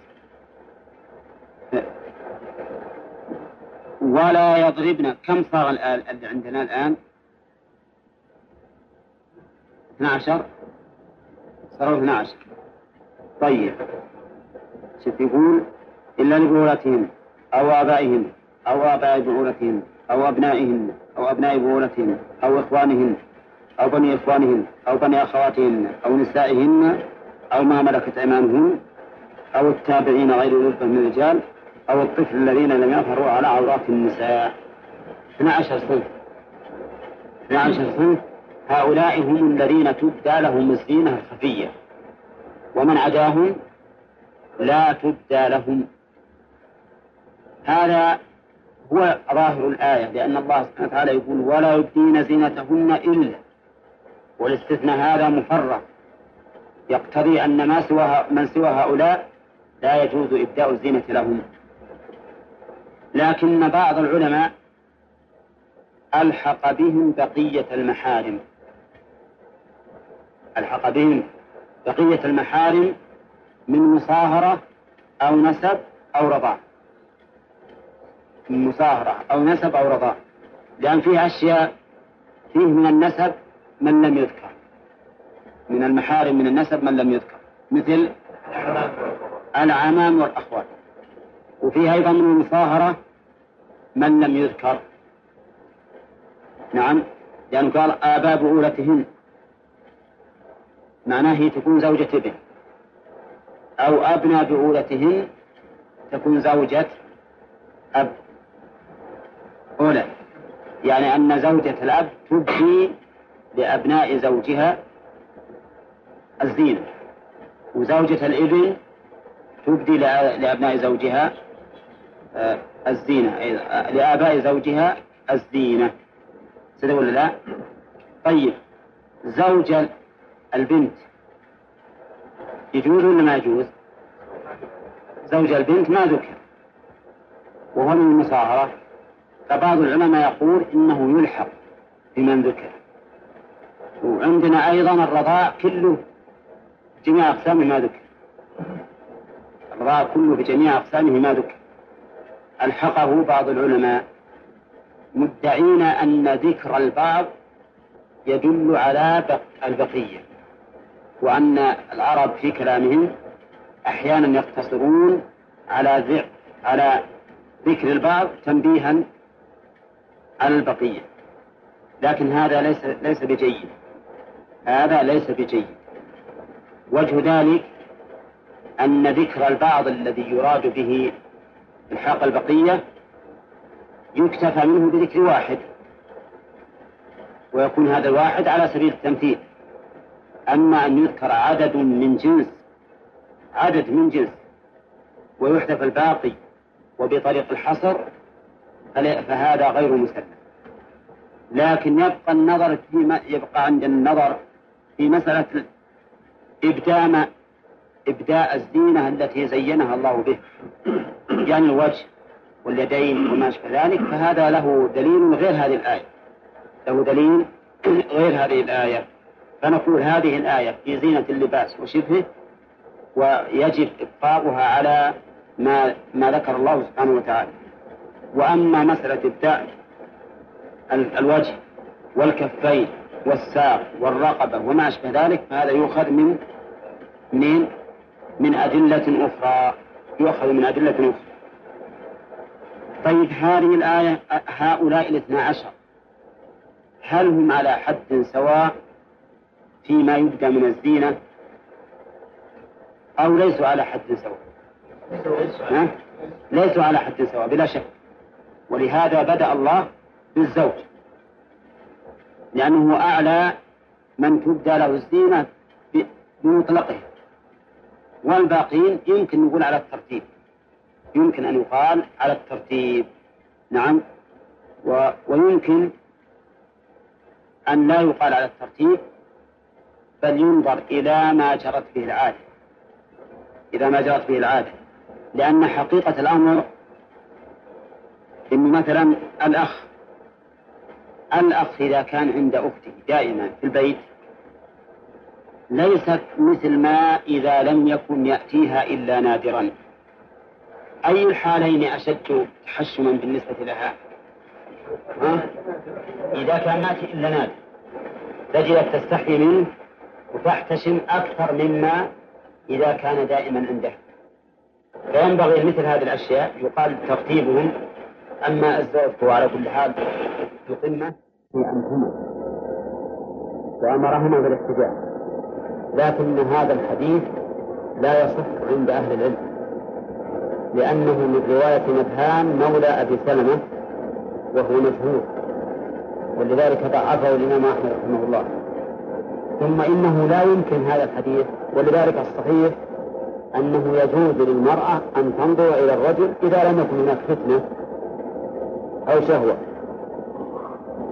ولا يضربنا، كم صار عندنا الآن؟ 12 صاروا 12. طيب شف يقول إلا لبعولتهم أو آبائهم أو آباء بعولتهم أو أبنائهم أو أبناء بعولتهم أو إخوانهم أو بني إخوانهم أو بني أخواتهم أو نسائهم أو ما ملكت أيمانهم أو التابعين غير الربة من الرجال أو الطفل الذين لم يظهروا على عورات النساء. 12 صنف، 12 صنف هؤلاء هم الذين تبدى لهم الزينة الخفية، ومن عداهم لا تبدى لهم. هذا هو ظاهر الآية، لأن الله سبحانه وتعالى يقول ولا يبدين زينتهن إلا، والاستثناء هذا مفرغ يقتضي أن من سوى هؤلاء لا يجوز إبداء الزينة لهم. لكن بعض العلماء ألحق بهم بقية المحارم، ألحق بهم بقية المحارم من مصاهرة أو نسب أو رضاع، من مصاهرة أو نسب أو رضاع، لأن فيه أشياء فيه من النسب من لم يذكر، من المحارم من النسب من لم يذكر، مثل العمام والأخوات. وفيه أيضا من المصاهرة من لم يذكر، نعم، لأنه قال آباء بعولتهن معناه هي تكون زوجة ابن، أو أبناء بعولتهن تكون زوجة أب أولى، يعني أن زوجة الأب تبدي لأبناء زوجها الزينة، وزوجة الابن تبدي لأبناء زوجها الزينة، لآباء زوجها الزينة. سدوا ولا لا؟ طيب زوجة البنت يجوز ولا ما يجوز؟ زوجة البنت ما ذكر وهو من المصاهرة، فبعض العلماء يقول إنه يلحق بمن ذكر. وعندنا أيضا الرضاع كله جميع أقسامه ما ذكر، الرضاع كله بجميع أقسامه ما ذكر، ألحقه بعض العلماء مدعين أن ذكر البعض يدل على البقية، وأن العرب في كلامهم أحيانا يقتصرون على ذكر البعض تنبيها على البقية. لكن هذا ليس بجيد، هذا ليس بجيد. وجه ذلك أن ذكر البعض الذي يراد به إلحاق البقية يكتفى منه بذكر واحد، ويكون هذا الواحد على سبيل التمثيل. أما أن يذكر عدد من جنس ويحذف الباقي وبطريق الحصر فهذا غير مسلم. لكن يبقى عندنا النظر في مسألة إبداء الزينة التي زينها الله به، يعني الوجه واليدين وما شابه ذلك، فهذا له دليل غير هذه الآية، له دليل غير هذه الآية، فنقول هذه الآية في زينة اللباس وشبهه، ويجب إطلاقها على ما ذكر الله سبحانه وتعالى. وأما مسألة الداء الوجه والكفين والساق والرقبة وما أشبه ذلك، فهذا يؤخذ من أدلة أخرى، يؤخذ من أدلة أخرى. طيب هذه الآية هؤلاء الاثنى عشر هل هم على حد سواء فيما يبدأ من الزينة أو ليسوا على حد سواء؟ ليسوا على حد سواء بلا شك، ولهذا بدأ الله بالزوج لأنه أعلى من تبدى له الزينة بمطلقه، والباقين يمكن نقول على الترتيب، يمكن أن يقال على الترتيب. نعم، ويمكن أن لا يقال على الترتيب بل ينظر إلى ما جرت به العادة، لأن حقيقة الأمر إن مثلا الأخ إذا كان عند أخته دائما في البيت ليست مثل ما إذا لم يكن يأتيها إلا نادرا، أي الحالين أشد تحشما بالنسبة لها؟ إذا كان يأتي إلا نادر تجد تستحي منه وتحتشم أكثر مما إذا كان دائما عنده. فينبغي مثل هذه الأشياء يقال ترتيبهم. أما الزوج وعلى كل حال في قمة في أنهما وأمرهما بالاحتجاج، لكن هذا الحديث لا يصح عند أهل العلم لأنه من رواية نبهان مولى أبي سلمة وهو مجهول، ولذلك ضعفه الإمام أحمد رحمه الله. ثم إنه لا يمكن هذا الحديث، ولذلك الصحيح أنه يجوز للمرأة أن تنظر إلى الرجل إذا لم يكن هناك فتنة أو شهوة.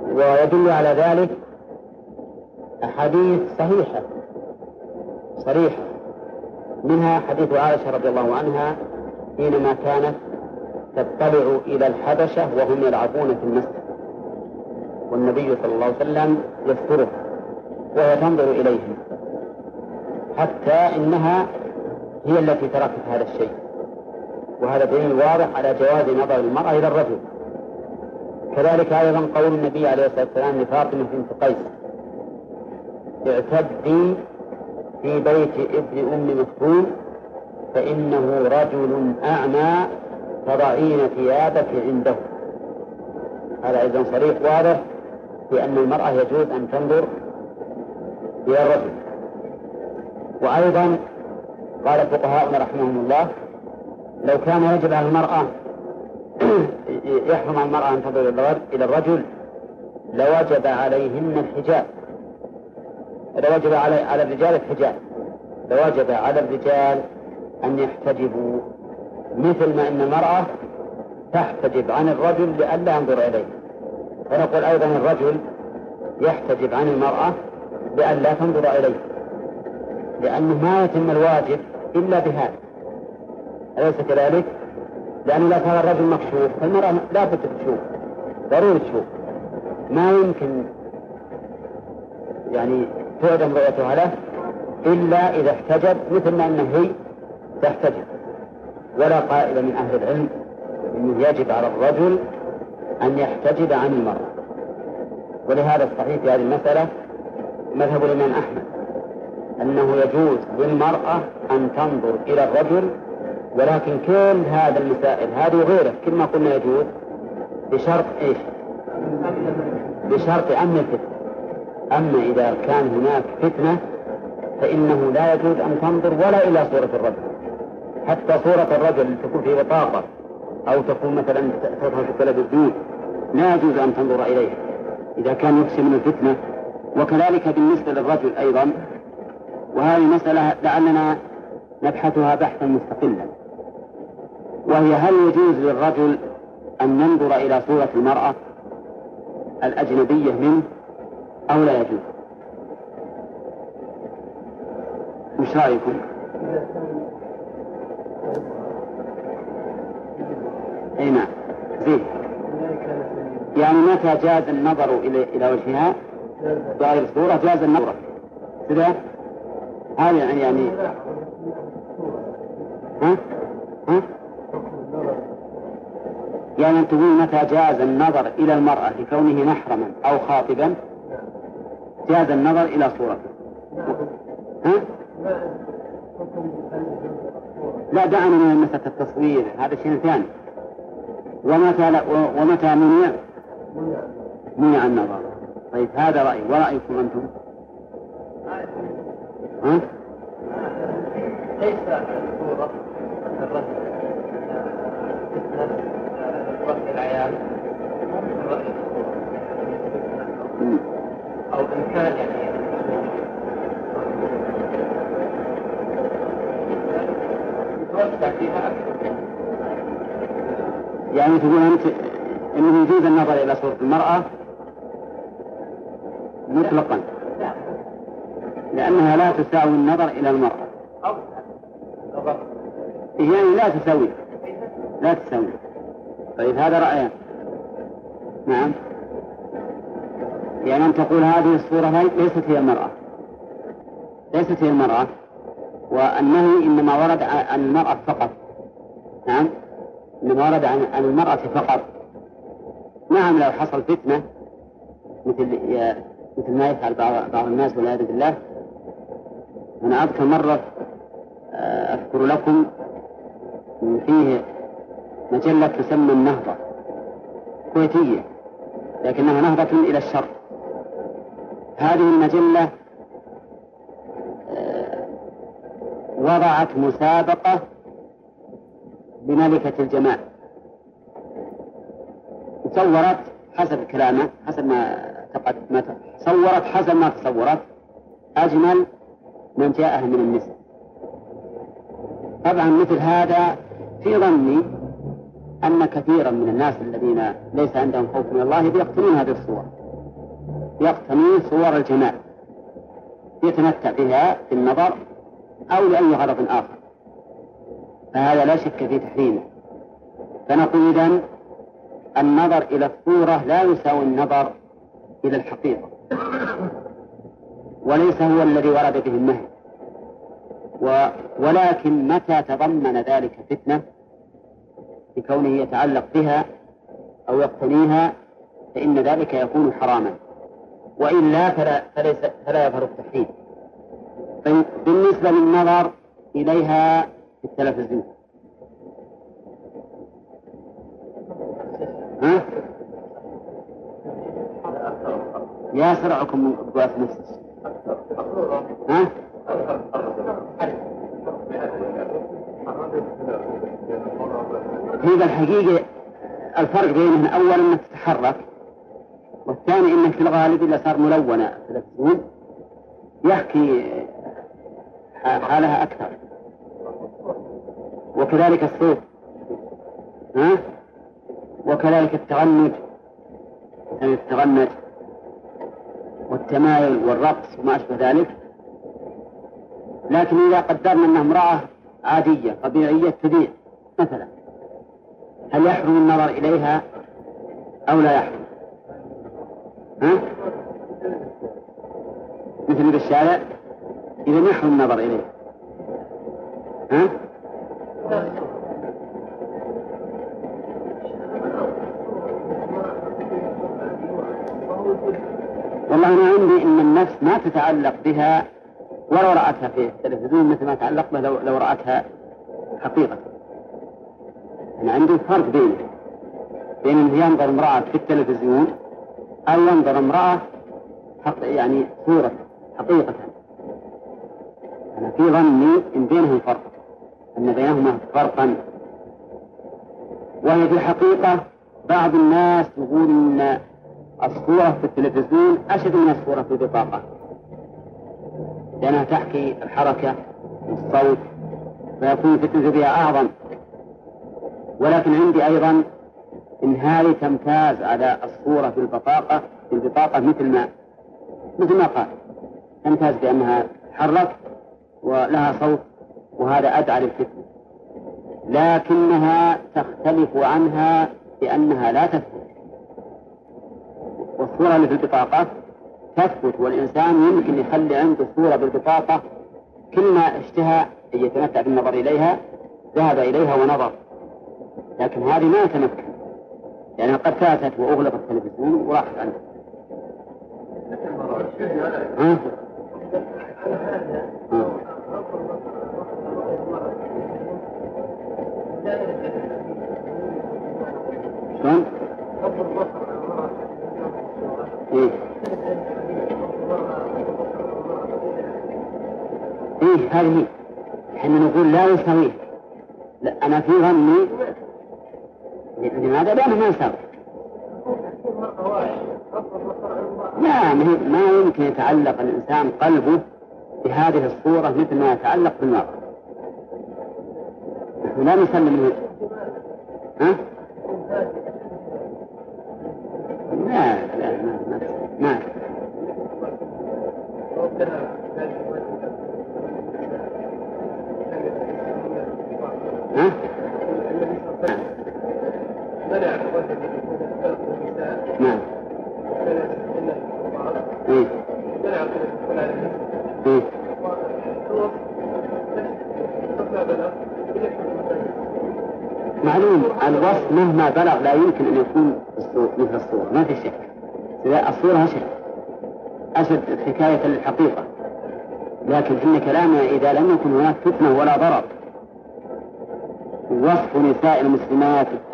ويدل على ذلك أحاديث صريحة، منها حديث عائشة رضي الله عنها حينما كانت تطلع إلى الحبشة وهم يلعبون في المسجد والنبي صلى الله عليه وسلم يستره وهي تنظر إليهم، حتى إنها هي التي تركت هذا الشيء. وهذا دليل واضح على جواز نظر المرأة إلى الرجل. كذلك أيضا قول النبي عليه الصلاة والسلام لفاطمة بنت قيس: اعتدي في بيت ابن أم مكتوم فإنه رجل أعمى تضعين ثيابك عنده. هذا أيضا صريح واضح بأن المرأة يجوز أن تنظر إلى الرجل. وأيضا قال فقهاؤنا رحمهم الله: لو كان يجب على المرأة يحرم المرأة أن تنظر إلى الرجل لوجب عليهن الحجاب، لوجب على الرجال الحجاب، لوجب على الرجال أن يحتجبوا، مثل ما أن المرأة تحتجب عن الرجل لئلا ينظر إليه، فنقول أيضا الرجل يحتجب عن المرأة لئلا تنظر إليه، لأنه ما يتم الواجب إلا بهذا، أليس كذلك؟ لأنه لا ترى الرجل مكشوف فالمرأة لا بد تشوف، ضروري تشوف، ما يمكن يعني تعدم رؤيتها له إلا إذا احتجب مثل ما أنه هي تحتجب. ولا قائل من أهل العلم أنه يجب على الرجل أن يحتجب عن المرأة، ولهذا الصحيح في هذه المسألة مذهب الإمام أحمد أنه يجوز للمرأة أن تنظر إلى الرجل، ولكن كل هذا المسائل هذه وغيره كما قلنا يجوز بشرط إيش؟ بشرط أمن الفتنة. أما إذا كان هناك فتنة فإنه لا يجوز أن تنظر ولا إلى صورة الرجل، حتى صورة الرجل تكون في بطاقة أو تكون مثلا تظهر في بلد الدين لا يجوز أن تنظر إليها إذا كان يخشى من الفتنة. وكذلك بالنسبة للرجل أيضا، وهذه مسألة لعلنا نبحثها بحثا مستقلا، وهي هل يجوز للرجل أن ينظر إلى صورة المرأة الأجنبية منه أو لا يجوز؟ مش رأيكم؟ أي نعم، زين. يعني متى جاز النظر إلى وجهها بغير صورة جاز النظر كذا. هذا يعني ها يعني تقول متى جاز النظر إلى المرأة لكونه محرما أو خاطبا جاز النظر إلى صورته. ها؟ لا دعنا من مسألة التصوير هذا شيء ثاني. ومتى منع النظر. طيب هذا رأيي ورأيكم أنتم؟ ها؟ ليس الصورة رأس العيال رأس أو إنسان يعني يتوسع فيها أكثر. يعني تقول أنت إنه يجوز النظر إلى صورة المرأة مطلقا لأنها لا تساوي النظر إلى المرأة أو نظر يعني لا تساوي. طيب هذا رأيك؟ نعم يعني أن تقول هذه الصورة ليست هي المرأة وأنه إنما ورد عن المرأة فقط. نعم إنما ورد عن المرأة فقط. نعم لو حصل فتنة مثل ما يفعل بعض الناس والعياذ بالله. أنا أذكر مرة أذكر لكم فيه مجلة تسمى النهضة كويتية لكنها نهضة إلى الشر. هذه المجلة وضعت مسابقة بملكة الجمال صورت حسب كلامه حسب ما تصورت أجمل من جاءها من النساء. طبعا مثل هذا في ظني أن كثيرا من الناس الذين ليس عندهم خوف من الله يقتنون هذه الصور يقتنون صور الجمال يتمتع بها في النظر أو لأي غرض آخر فهذا لا شك في تحريمه. فنقول إذن النظر إلى الصورة لا يساوي النظر إلى الحقيقة وليس هو الذي ورد به النهي ولكن متى تضمن ذلك فتنة لكونه يتعلق بها أو يقتنيها فإن ذلك يكون حراما وإلا فلا يظهر التحريم. بالنسبة للنظر إليها في التلفزيون يا سرعكم من أبواس نفسك هذا الحقيقة الفرق بينهم أول أنك تتحرك والثاني أنك في الغالب إلا صار ملونة التلفزيون يحكي حالها أكثر وكذلك الصوت وكذلك التغنج والتمايل والرقص وما أشبه ذلك. لكن إذا قدرنا أنها امرأة عادية طبيعية تبيع مثلا هل يحرم النظر إليها أو لا يحرم؟ مثل بالشارع إذا يحرم النظر إليها والله أنا عندي إن النفس ما تتعلق بها ولو رأتها في التلفزيون مثل ما تعلق بها لو رأتها حقيقة. أنا عندي فرق بين أن ينظر امرأة في التلفزيون أو ينظر امرأة يعني صورة حقيقة. أنا في ظني إن بينهم فرق أن بينهما فرقا. وهي في الحقيقة بعض الناس يقول إن الصورة في التلفزيون أشد من الصورة في البطاقة لأنها تحكي الحركة والصوت فيكون فتنة بها أعظم. ولكن عندي أيضا إن هذه تمتاز على الصورة في البطاقة مثل ما قال تمتاز بأنها تحرك ولها صوت وهذا أدعى للفتنة لكنها تختلف عنها لأنها لا تفتن والصورة اللي في البطاقة تثبت، والإنسان يمكن يخلي عنده صورة بالبطاقة كل ما اشتهى يتمتع بالنظر إليها ذهب إليها ونظر، لكن هذه ما تمكن لأنها قد فاتت وأغلقت التلفزيون وراحت عنها. شلون؟ إيه هذه إحنا نقول لا يسويه. لا أنا في ظني لماذا؟ لأنه ما يسوي. لا ما يمكن يتعلق الإنسان قلبه بهذه الصورة مثل ما يتعلق بالواقع. نحن لا نسلم. ها؟ لا. معلوم الوصف مهما بلغ لا يمكن أن يكون مثل الصورة، ما في شك. الصورة أشد حكاية للحقيقة، لكن إن كلامنا إذا لم يكن هناك فتنة ولا ضرر، وصف نساء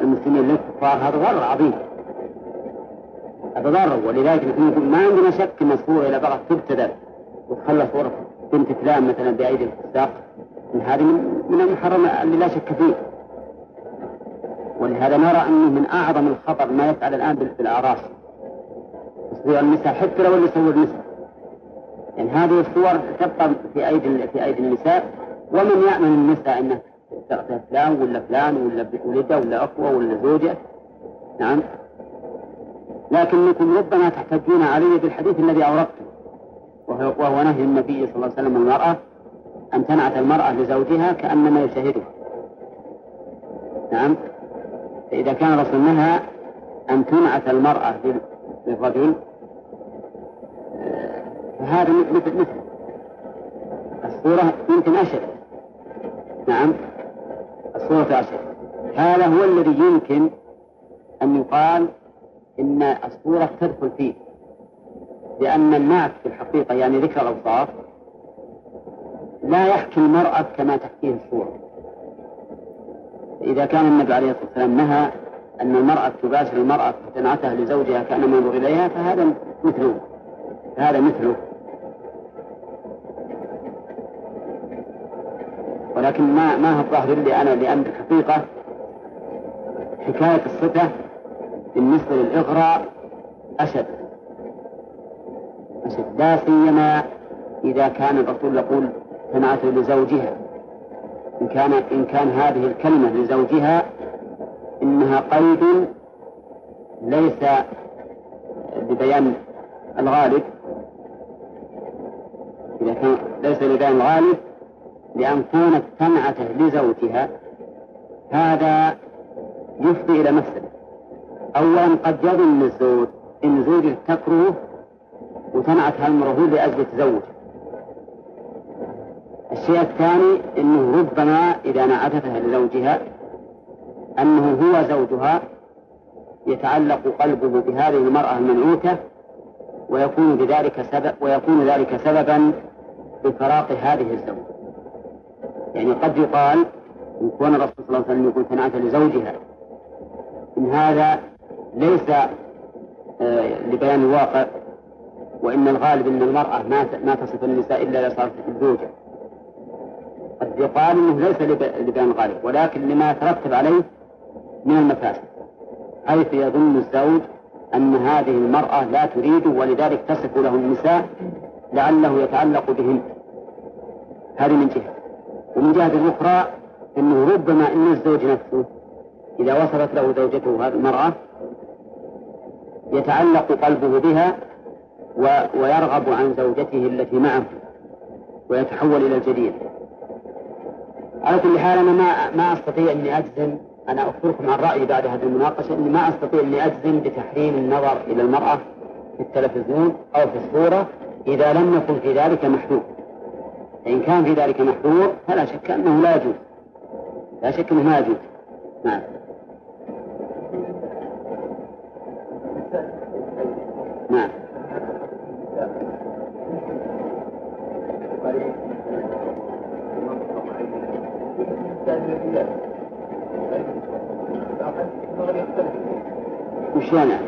المسلمين للكفار هذا ضرر عظيم، هذا ضرر. ولذلك نحن ما عندنا شك أن الصورة إلى بغت تبتدأ وتخلى صورة بنت فلان مثلا بأيدي الفساق، هذا من المحرم اللي لا شك فيه. ولهذا نرى أنه من أعظم الخطر ما يفعل الآن بالأعراس تصوير النساء، حتى لو يصور النساء، يعني هذه الصور تبقى في أيدي النساء، ومن يأمن النساء أنه تعطيها فلان ولا فلان ولا ولده ولا أخوة ولا زوجة. نعم، لكنكم ربما تحتجون علي بالحديث الذي أوردته، وهو نهي النبي صلى الله عليه وسلم المرأة أن تنعت المرأة لزوجها كأنما يشاهده. نعم، فإذا كان رسول منها أن تنعت المرأة للرجل فهذا مثل الصورة يمكن أشد. نعم، الصورة أشد. هذا هو الذي يمكن أن يقال إن الصورة تدخل فيه، لأن النعت في الحقيقة يعني ذكر الأوصاف لا يحكي المرأة كما تحكيه الصورة. إذا كان النبي عليه الصلاة والسلام نهى أن المرأة تباشر المرأة تنعتها لزوجها كأنما ينظر إليها، فهذا مثله. ولكن ما الظاهر اللي أنا، لأن الحقيقة حكاية الصفة بالنسبة للإغراء أشد، لا سيما إذا كان الرسول يقول تنعته لزوجها. إن كان هذه الكلمة لزوجها إنها قيد ليس ببيان الغالب، إذا كان ليس ببيان الغالب، لأن كانت تنعته لزوجها هذا يفضي إلى مسألة. أولا، قد يظن الزوج إن زوجه تكرهه وتنعتها المرأة لأجل تزوجه. الشيء الثاني، أنه ربما إذا نعتها لزوجها أنه هو زوجها يتعلق قلبه بهذه المرأة المنعوتة، ويكون ذلك سببا لفراق هذه الزوجة. يعني قد يقال إن كان الرسول صلى الله عليه وسلم يكون تنعتها لزوجها إن هذا ليس لبيان الواقع، وإن الغالب أن المرأة ما تصف النساء إلا إذا صارت الزوجة. قد يقال انه ليس لبيان غالب، ولكن لما ترتب عليه من المفاسد، حيث يظن الزوج ان هذه المراه لا تريده ولذلك تصف له النساء لعله يتعلق بهن. هذه من جهه، ومن جهه اخرى انه ربما ان الزوج نفسه اذا وصلت له زوجته هذه المراه يتعلق قلبه بها ويرغب عن زوجته التي معه ويتحول الى الجديد. على كل حال، أنا ما أستطيع أني أجزم، أنا أخبركم عن رأيي بعد هذه المناقشة، أني ما أستطيع أني أجزم بتحريم النظر إلى المرأة في التلفزيون أو في الصورة إذا لم يكن في ذلك محذور. إن كان في ذلك محذور فلا شك أنه لا يجوز، لا شك أنه لا يجوز. نعم. نعم. وشلونه؟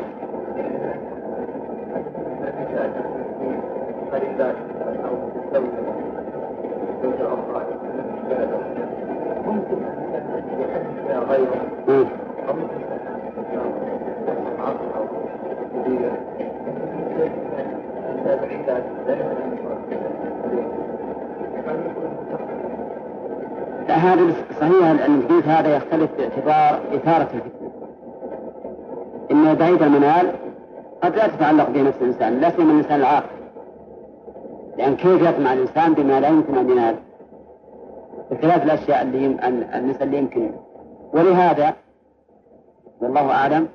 هذا صحيح الحديث هذا يختلف باعتبار إثارة الفتنة، إن بعيد المنال قد لا تتعلق بنفس الإنسان، لا سيما الإنسان العاقل، لأن كيف يطمع الإنسان بما لا يمكن أن ينال، بخلاف الأشياء اللي يمكن. ولهذا والله أعلم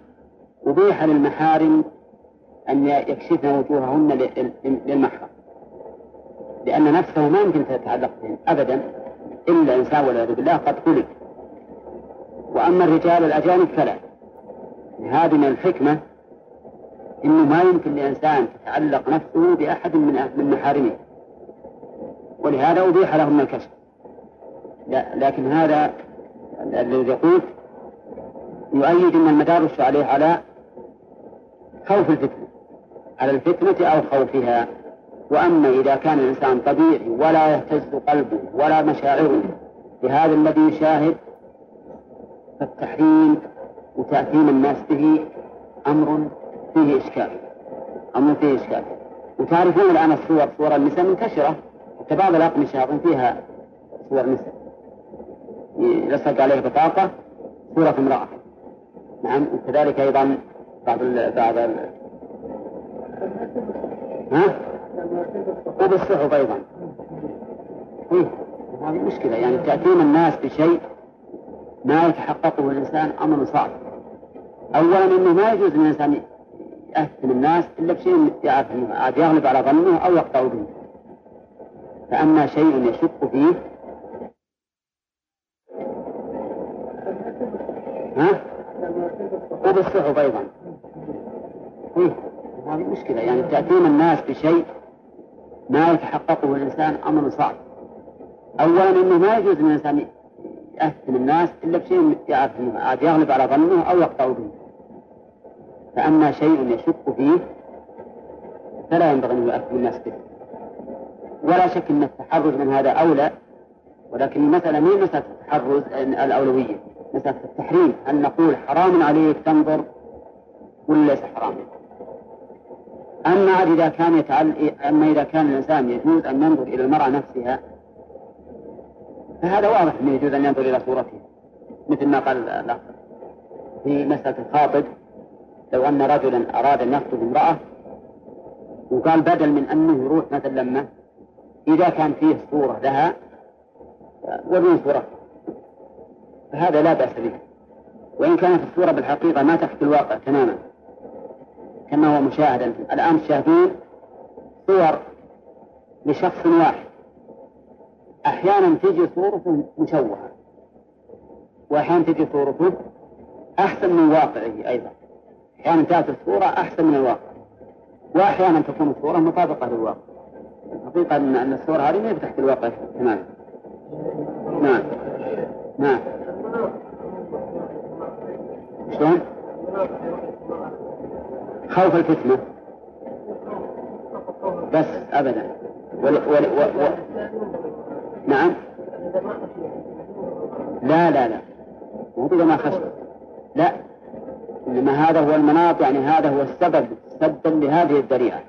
أبيح للمحارم أن يكشفن وجوههن للمحرم، لأن نفسه ما يمكن تتعلق بهم أبدا إلا إنسان والعياذ بالله قد خلق. وأما الرجال الأجانب فلا. هذه من الحكمة إنه ما يمكن لإنسان تتعلق نفسه بأحد من محارمه، ولهذا أبيح لهم الكشف. لكن هذا الذي يقول يؤيد أن المدارس عليه على خوف الفتنة، على الفتنة أو خوفها. وأما إذا كان الإنسان طبيعي ولا يهتز قلبه ولا مشاعره بهذا الذي يشاهد، فالتحريم وتأثيم الناس به أمر فيه إشكال. وتعرفون الآن صور النساء منتشرة، حتى بعض الأقمشة أظن فيها صور النساء يلصق عليها بطاقة صورة امرأة. نعم. وكذلك أيضا وبالصحف أيضا. هذه مشكلة، يعني تأثيم الناس بشيء ما يتحققه الإنسان أمر صعب. أولا أنه ما يجوز للإنسان يأثم الناس إلا بشيء يغلب على ظنه أو يقطع به، فأما شيء يشك فيه وبالصحف أيضا. هذه مشكلة، يعني تأثيم الناس بشيء ما يتحققه الإنسان أمر صعب. أولا أنه ما يجوز للإنسان يأثم الناس إلا بشيء يغلب على ظنه أو يقطع به، فأما شيء يشك فيه فلا ينبغي أن يأثم الناس به. ولا شك أن التحرز من هذا أولى، ولكن المسألة مين مسألة التحرز الأولوية، مسألة التحريم، أن نقول حرام عليك تنظر ولا ليس حرام. أما إذا كان الإنسان يجوز أن ينظر إلى المرأة نفسها، فهذا واضح أنه يجوز أن ينظر إلى صورتها، مثل ما قال له في مسألة الخاطب. لو أن رجلا أراد أن يخطب امرأة وقال بدل من أنه يروح مثل لما إذا كان فيه صورة لها ومن صورتها، فهذا لا بأس به، وإن كانت الصورة بالحقيقة ما تحكي الواقع تماما كما هو مشاهدا. الآن شاهدون صور لشخص واحد، أحيانا تجي صورته مشوهة، وأحيانا تجي صورته أحسن من واقعه أيضا، أحيانا تأتي الصورة أحسن من الواقع، وأحيانا تكون الصورة مطابقة للواقع. الحقيقة أن الصور هذه ما تحكي الواقع تماما. نعم. نعم. شلون؟ خوف الفتنة بس أبدا. نعم. لا مو إذا ما خشيت، لا، إنما هذا هو المناط، يعني هذا هو السبب سببا لهذه الذريعة.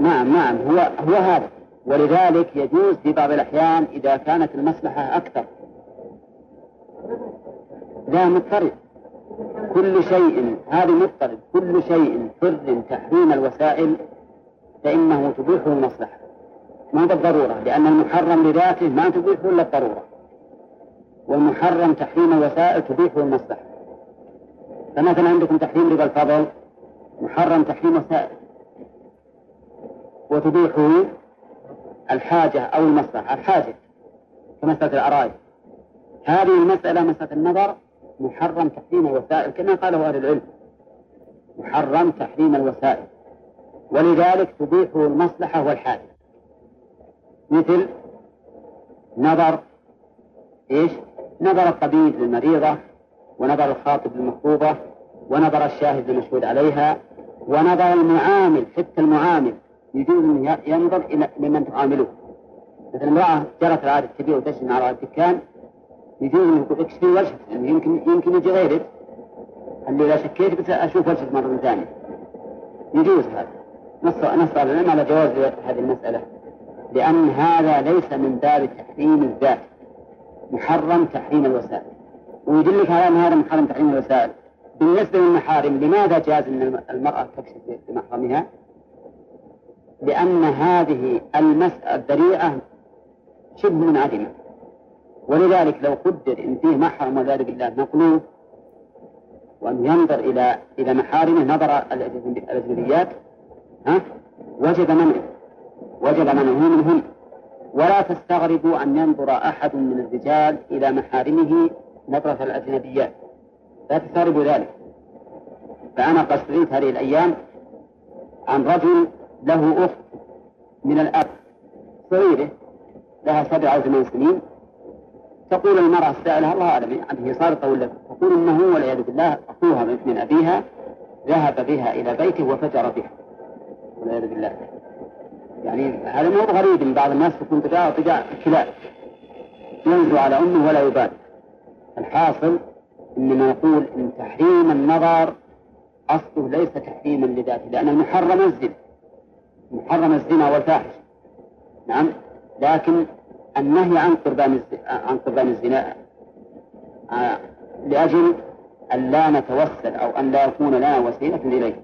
نعم هو هذا. ولذلك يجوز في بعض الأحيان إذا كانت المصلحة أكثر. لا مضطرب كل شيء، هذا مضطرب كل شيء حر تحريم الوسائل فإنه تبيحه المصلحة، ما بالضرورة، لأن المحرم لذاته ما تبيحه إلا الضرورة. والمحرم تحريم وسائل تبيحه المصلحة. فمثلا عندكم تحريم ربا الفضل محرم تحريم وسائل وتبيحه الحاجة أو المصلحة. الحاجة كمسألة الأراضي، هذه المسألة مسألة النظر محرم تحريم الوسائل كما قاله أهل العلم، محرم تحريم الوسائل، ولذلك تبيحه المصلحة والحاجة، مثل نظر نظر الطبيب للمريضة، ونظر الخاطب للمخطوبة، ونظر الشاهد للمشهود عليها، ونظر المعامل. حتى المعامل يجوز أن ينظر إلى لمن تعامله. مثلا امرأة جرت العادة الكبيرة وتشتري من عرض الدكان، يجوز أن يقول اكشفي وجهك، يعني يمكن يجي غيرك، اللي إذا شكيت بس أشوف وجهك مرة ثانية. يجوز هذا. نص العلم على جواز هذه المسألة، لأن هذا ليس من باب تحريم الذات، محرم تحريم الوسائل. ويدلك على أن هذا محرم تحريم الوسائل. بالنسبة للمحارم، لماذا جاز أن المرأة تكشف لمحرمها؟ لأن هذه المسألة الذريعة شبه منعدمة، ولذلك لو قدر إن فيه محرم والعياذ بالله نقلوه وأن ينظر إلى محارمه نظر الأجنبيات، وجب منعه منهم. ولا تستغربوا أن ينظر أحد من الرجال إلى محارمه نظرة الأجنبيات، لا تستغربوا ذلك. فأنا قد سئلت هذه الأيام عن رجل له أخت من الأب صغيرة لها 7 أو 8 سنين. تقول المرأة السائلة، الله أعلم عنه صارت أو لا، تقول إنه والعياذ بالله أخوها من أبيها ذهب بها إلى بيته وفجر بها والعياذ بالله. يعني هذا موضوع غريب، من بعض الناس تكون تجاه الكلاب ينزل على أمه ولا يبالي. الحاصل إننا نقول إن تحريم النظر أصله ليس تحريما لذاته، لأن المحرم الزنا، محرم الزنا والفاحش، نعم، لكن النهي عن قربان الزنا لأجل أن لا نتوسل أو أن لا يكون لنا وسيلة إليه.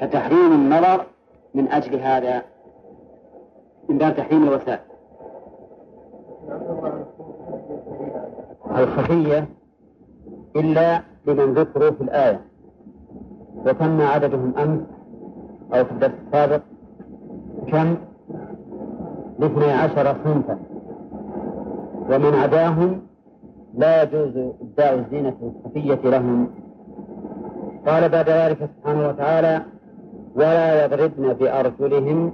فتحريم النظر من أجل هذا من باب تحريم الوسائل. الخفية إلا لمن ذكروا في الآية، وتم عددهم أمس أو في الدرس السابق كم؟ 12 صنفا، ومن عداهم لا يجوز إبداء الزينة الخفية لهم. قال بعد ذلك سبحانه وتعالى: ولا يضربن بأرجلهم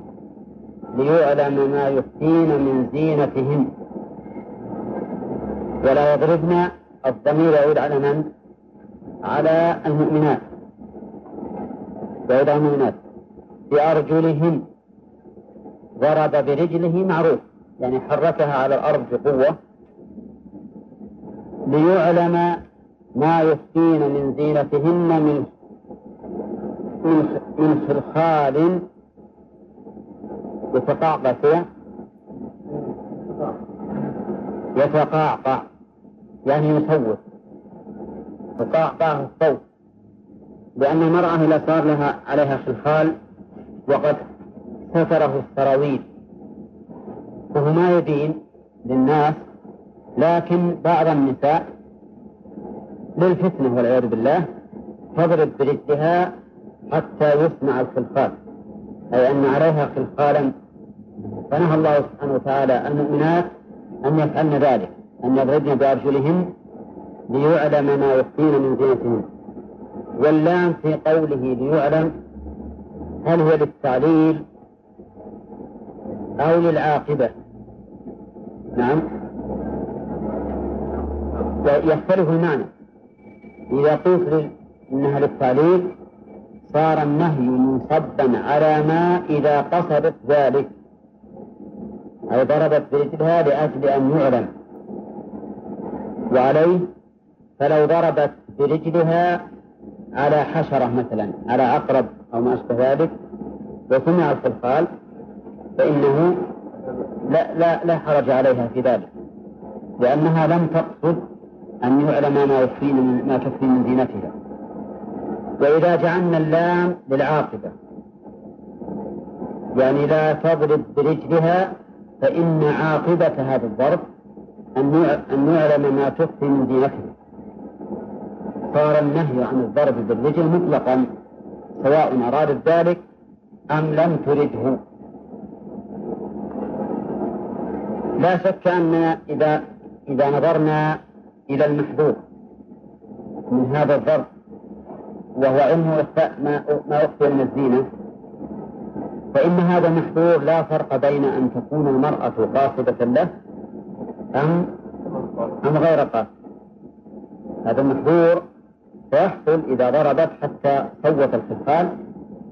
ليعلم ما يخفين من زينتهم. ولا يضربن، الضمير يعود على من؟ على المؤمنات، يعود على المؤمنات. بأرجلهم، ضرب برجله معروف، يعني حركها على الأرض بقوة. ليعلم ما يخفين من زينتهن من خلخال يتقعقع، يعني يصوت، يتقعقع الصوت، لأن المرأة إذا صار لها عليها خلخال وقد ستره السراويل فهو ما يبين للناس، لكن بعض النساء للفتنة والعياذ بالله تضرب برجلها حتى يسمع الخلخال، أي أن عليها خلخالا. فنهى الله سبحانه وتعالى المؤمنات أن يفعلن ذلك، أن يضربن بأرجلهن ليعلم ما يخفين من زينتهن. واللام في قوله ليعلم، هل هو للتعليل أو للعاقبة؟ نعم، يختلف المعنى. إذا قلت إنها للتعليل صار النهي منصبا على ما إذا قصدت ذلك، أي ضربت برجلها لأجل أن يعلم. وعليه فلو ضربت برجلها على حشرة مثلا، على عقرب أو ما أشبه ذلك، وسمع الخلخال، فإنه لا حرج عليها في ذلك، لأنها لم تقصد أن يعلم ما تخفي من زينتها. وإذا جعلنا اللام للعاقبة، يعني لا تضرب برجلها، فإن عاقبة هذا الضرب أن يعلم ما تخفي من دينته. صار النهي عن الضرب بالرجل مطلقا سواء أرادت ذلك أم لم ترده. لا شك أننا إذا نظرنا إلى المحذور من هذا الضرب وهو أنه ما أخفي من الزينة، فإن هذا المحذور لا فرق بين أن تكون المرأة قاصدة له أم غير قاصدة. هذا المحذور سيحصل إذا ضربت حتى صوت الخصال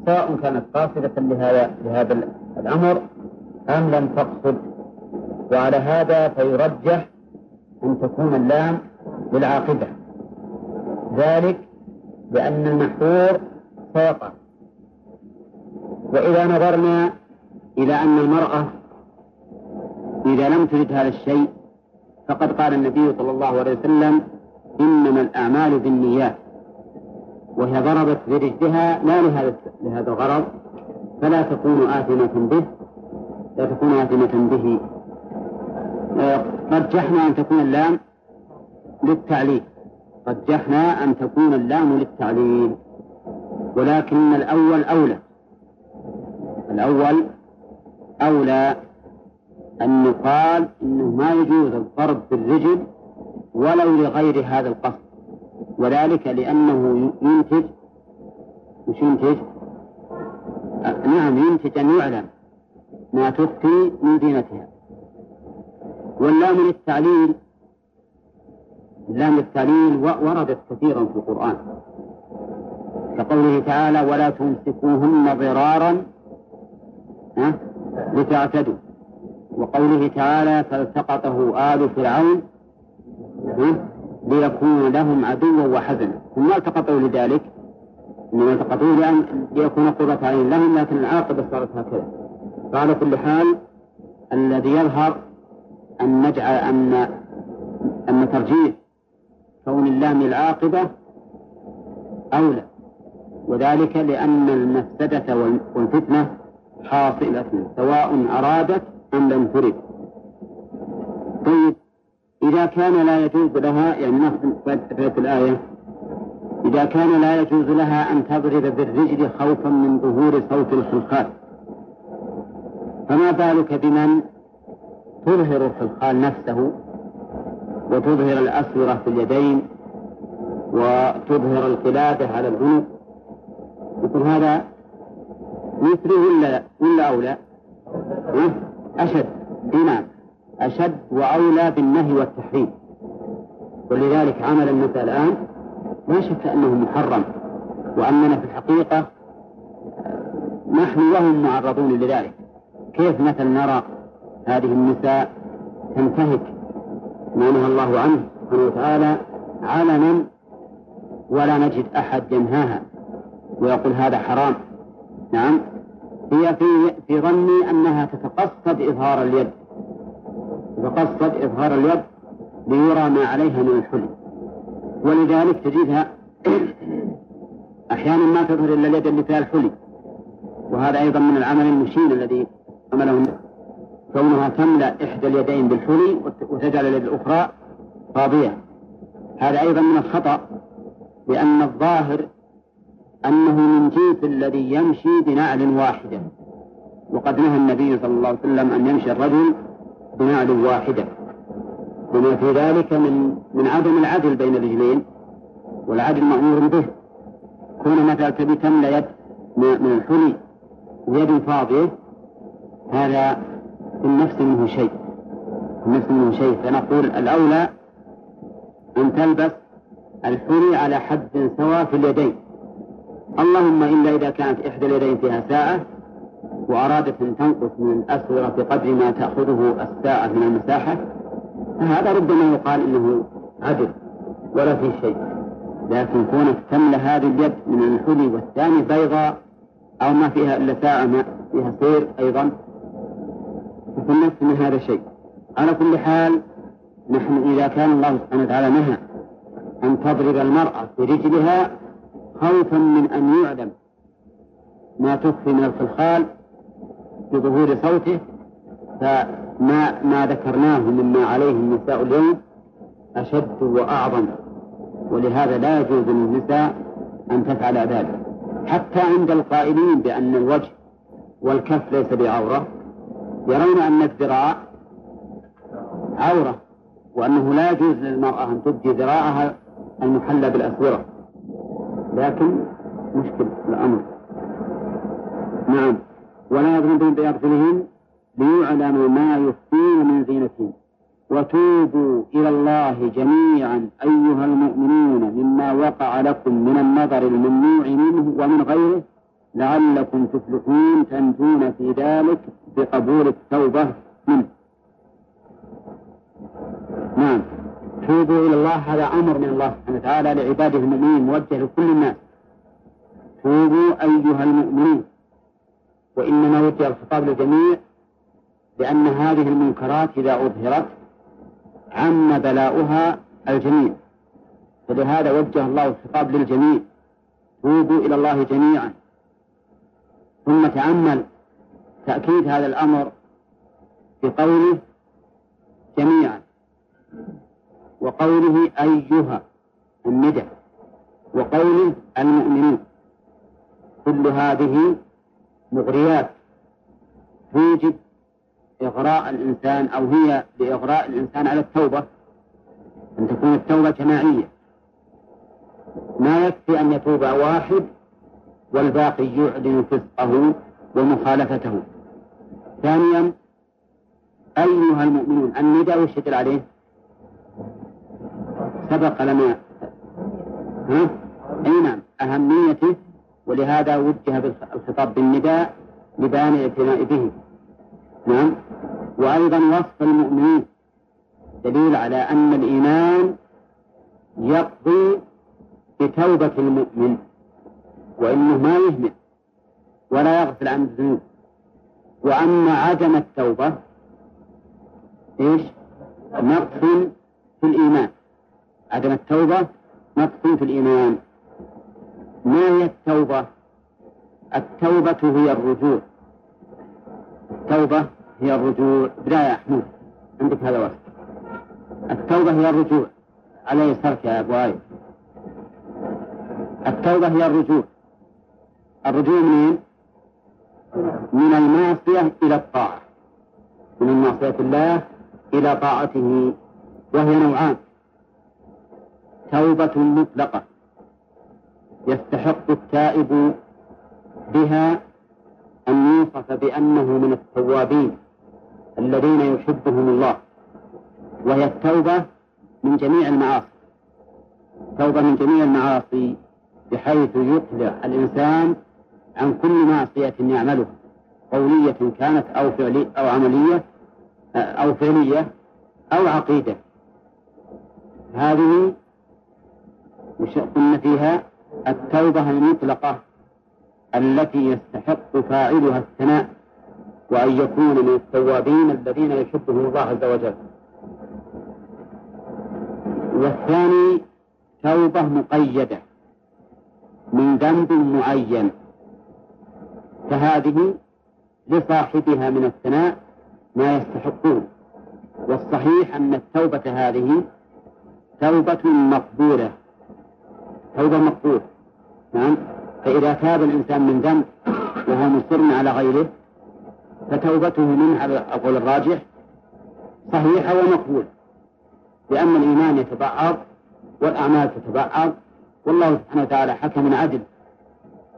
سواء كانت قاصدة لهذا الأمر أم لم تقصد. وعلى هذا فيرجح أن تكون اللام للعاقبة، ذلك لأن المحذور سيقع. وإذا نظرنا إلى أن المرأة إذا لم ترد هذا الشيء فقد قال النبي صلى الله عليه وسلم إنما الأعمال بالنيات، وهي ضربت برجلها لا لهذا الغرض، فلا تكون آثمة به رجحنا أن تكون اللام للتعليل ولكن الأول أولى أن يقال إنه ما يجوز الضرب بالرجل ولو لغير هذا القصد، وذلك لأنه ينتج أن يعلم ما تخفي من زينتها. واللام للتعليل وردت كثيرا في القرآن كقوله تعالى ولا تمسكوهن ضرارا لتعتدوا، وقوله تعالى فالتقطه آل فرعون ليكون لهم عدوا وحزنا. ثم التقطوا لذلك ليكون قرة عين لهم، لكن العاقبة صارت هكذا. فعلى كل حال الذي يظهر أن نجعل أن ترجيح كون اللام العاقبة أولى، وذلك لأن المفسدة والفتنة حاصلة سواء أرادت أم لم ترد. طيب إذا كان لا يجوز لها، يعني نفس الآية، إذا كان لا يجوز لها أن تضرب بالرجل خوفا من ظهور صوت الخلخال، فما بالك بمن تظهر الخلخال نفسه وتظهر الأسورة في اليدين وتظهر القلادة على العنق؟ يقول هذا مثله ولا أولى؟ أشد، أشد وأولى بالنهي والتحريم، ولذلك عمل الناس الآن لا شك أنه محرم، وأننا في الحقيقة نحن وهم معرضون لذلك. كيف مثل نرى هذه النساء تنتهك ما نهى الله عنه سبحانه وتعالى علنا ولا نجد أحد ينهاها ويقول هذا حرام؟ نعم، هي في ظني أنها تتقصد إظهار اليد ليرى ما عليها من الحلي، ولذلك تجدها أحيانا ما تظهر إلا اليد اللي فيها الحلي، وهذا أيضا من العمل المشين الذي عمله كونها تملأ إحدى اليدين بالحلي وتجعل اليد الأخرى فاضية. هذا أيضا من الخطأ، لأن الظاهر أنه من جنس الذي يمشي بنعل واحدة، وقد نهى النبي صلى الله عليه وسلم أن يمشي الرجل بنعل واحدة، وما في ذلك من عدم العدل بين الرجلين، والعدل مأمور به. كون مثلا تبي تملأ يد من الحلي ويد فاضية، هذا في النفس منه شيء، فنقول الأولى أن تلبس الحلي على حد سواء في اليدين، اللهم إلا إذا كانت إحدى اليدين فيها ساعة وأرادت أن تنقص من الأسورة بقدر ما تأخذه الساعة من المساحة، هذا ربما يقال إنه عدل ولا فيه شيء، لكن كونك تملأ هذه اليد من الحلي والثاني بيضاء أو ما فيها إلا ساعة ما فيها سير أيضا فالنفس من هذا الشيء. على كل حال نحن إذا كان الله سبحانه وتعالى نهى أن تضرب المرأة برجلها خوفا من أن يعلم ما تخفي من الخلخال بظهور صوته، ما ذكرناه مما عليه النساء اليوم أشد وأعظم، ولهذا لا يجوز للنساء أن تفعل ذلك، حتى عند القائلين بأن الوجه والكف ليس بعورة يرون أن الذراع عورة، وأنه لا يجوز للمرأة أن تبدي ذراعها المحلى بالأسورة، لكن مشكل الأمر. نعم، ولا يضربن بأرجلهن ليعلموا ما يخفين من زينتهن، وتوبوا إلى الله جميعا أيها المؤمنون مما وقع لكم من النظر الممنوع منه ومن غيره لعلكم تفلحون، تنجون في ذلك بقبول التوبة منه. نعم، توبوا إلى الله، هذا أمر من الله سبحانه وتعالى لعباده المؤمنين موجه لكل الناس. توبوا أيها المؤمنين، وإنما وجه الخطاب للجميع، لأن هذه المنكرات إذا أظهرت عم بلاؤها الجميع، فلهذا وجه الله الخطاب للجميع، توبوا إلى الله جميعا. ثم تأمل تأكيد هذا الأمر بقوله جميعا، وقوله أيها الندى، وقوله المؤمنين، كل هذه مغريات توجب إغراء الإنسان، أو هي لإغراء الإنسان على التوبة، أن تكون التوبة جماعية، ما يكفي أن يتوب واحد والباقي يعلن فسقه ومخالفته. ثانيا، أيها المؤمنون، النداء والشكل عليه سبق لنا أين أهميته، ولهذا وجه الخطاب بالنداء لبيان اعتناء به. نعم، وأيضا وصف المؤمنين دليل على أن الإيمان يقضي بتوبة المؤمن، وإنه ما يهمل ولا يغفل عن الذنوب. وأما عدم التوبة نقص في الإيمان، عدم التوبة نقص في الإيمان. ما هي التوبة؟ التوبة هي الرجوع، التوبة هي الرجوع. لا يا أحمد عندك هذا وقت، التوبة هي الرجوع على يسارك يا أبو عايد. التوبة هي الرجوع، الرجوع منين؟ من المعصية إلى الطاعة، من المعصية الله إلى طاعته، وهي نوعان: توبة مطلقة يستحق التائب بها أن يوصف بأنه من التوابين الذين يحبهم الله، وهي التوبة من جميع المعاصي، توبة من جميع المعاصي بحيث يقلع الإنسان عن كل معصية يعملها، قولية كانت أو فعلية أو عملية أو فعلية أو عقيدة. هذه وشأن فيها التوبة المطلقة التي يستحق فاعلها الثناء، وأن يكون من التوابين الذين يحبهم الله عز وجل. والثاني توبة مقيدة من ذنب معين، فهذه لصاحبها من الثناء ما يستحقه. والصحيح أن التوبة هذه توبة مقبولة، توبة مقبولة. نعم، فإذا تاب الإنسان من ذنب وهو مصر على غيره فتوبته منه على القول الراجح صحيحة ومقبولة، لأن الإيمان يتبعض والأعمال تتبعض، والله سبحانه وتعالى حكم عدل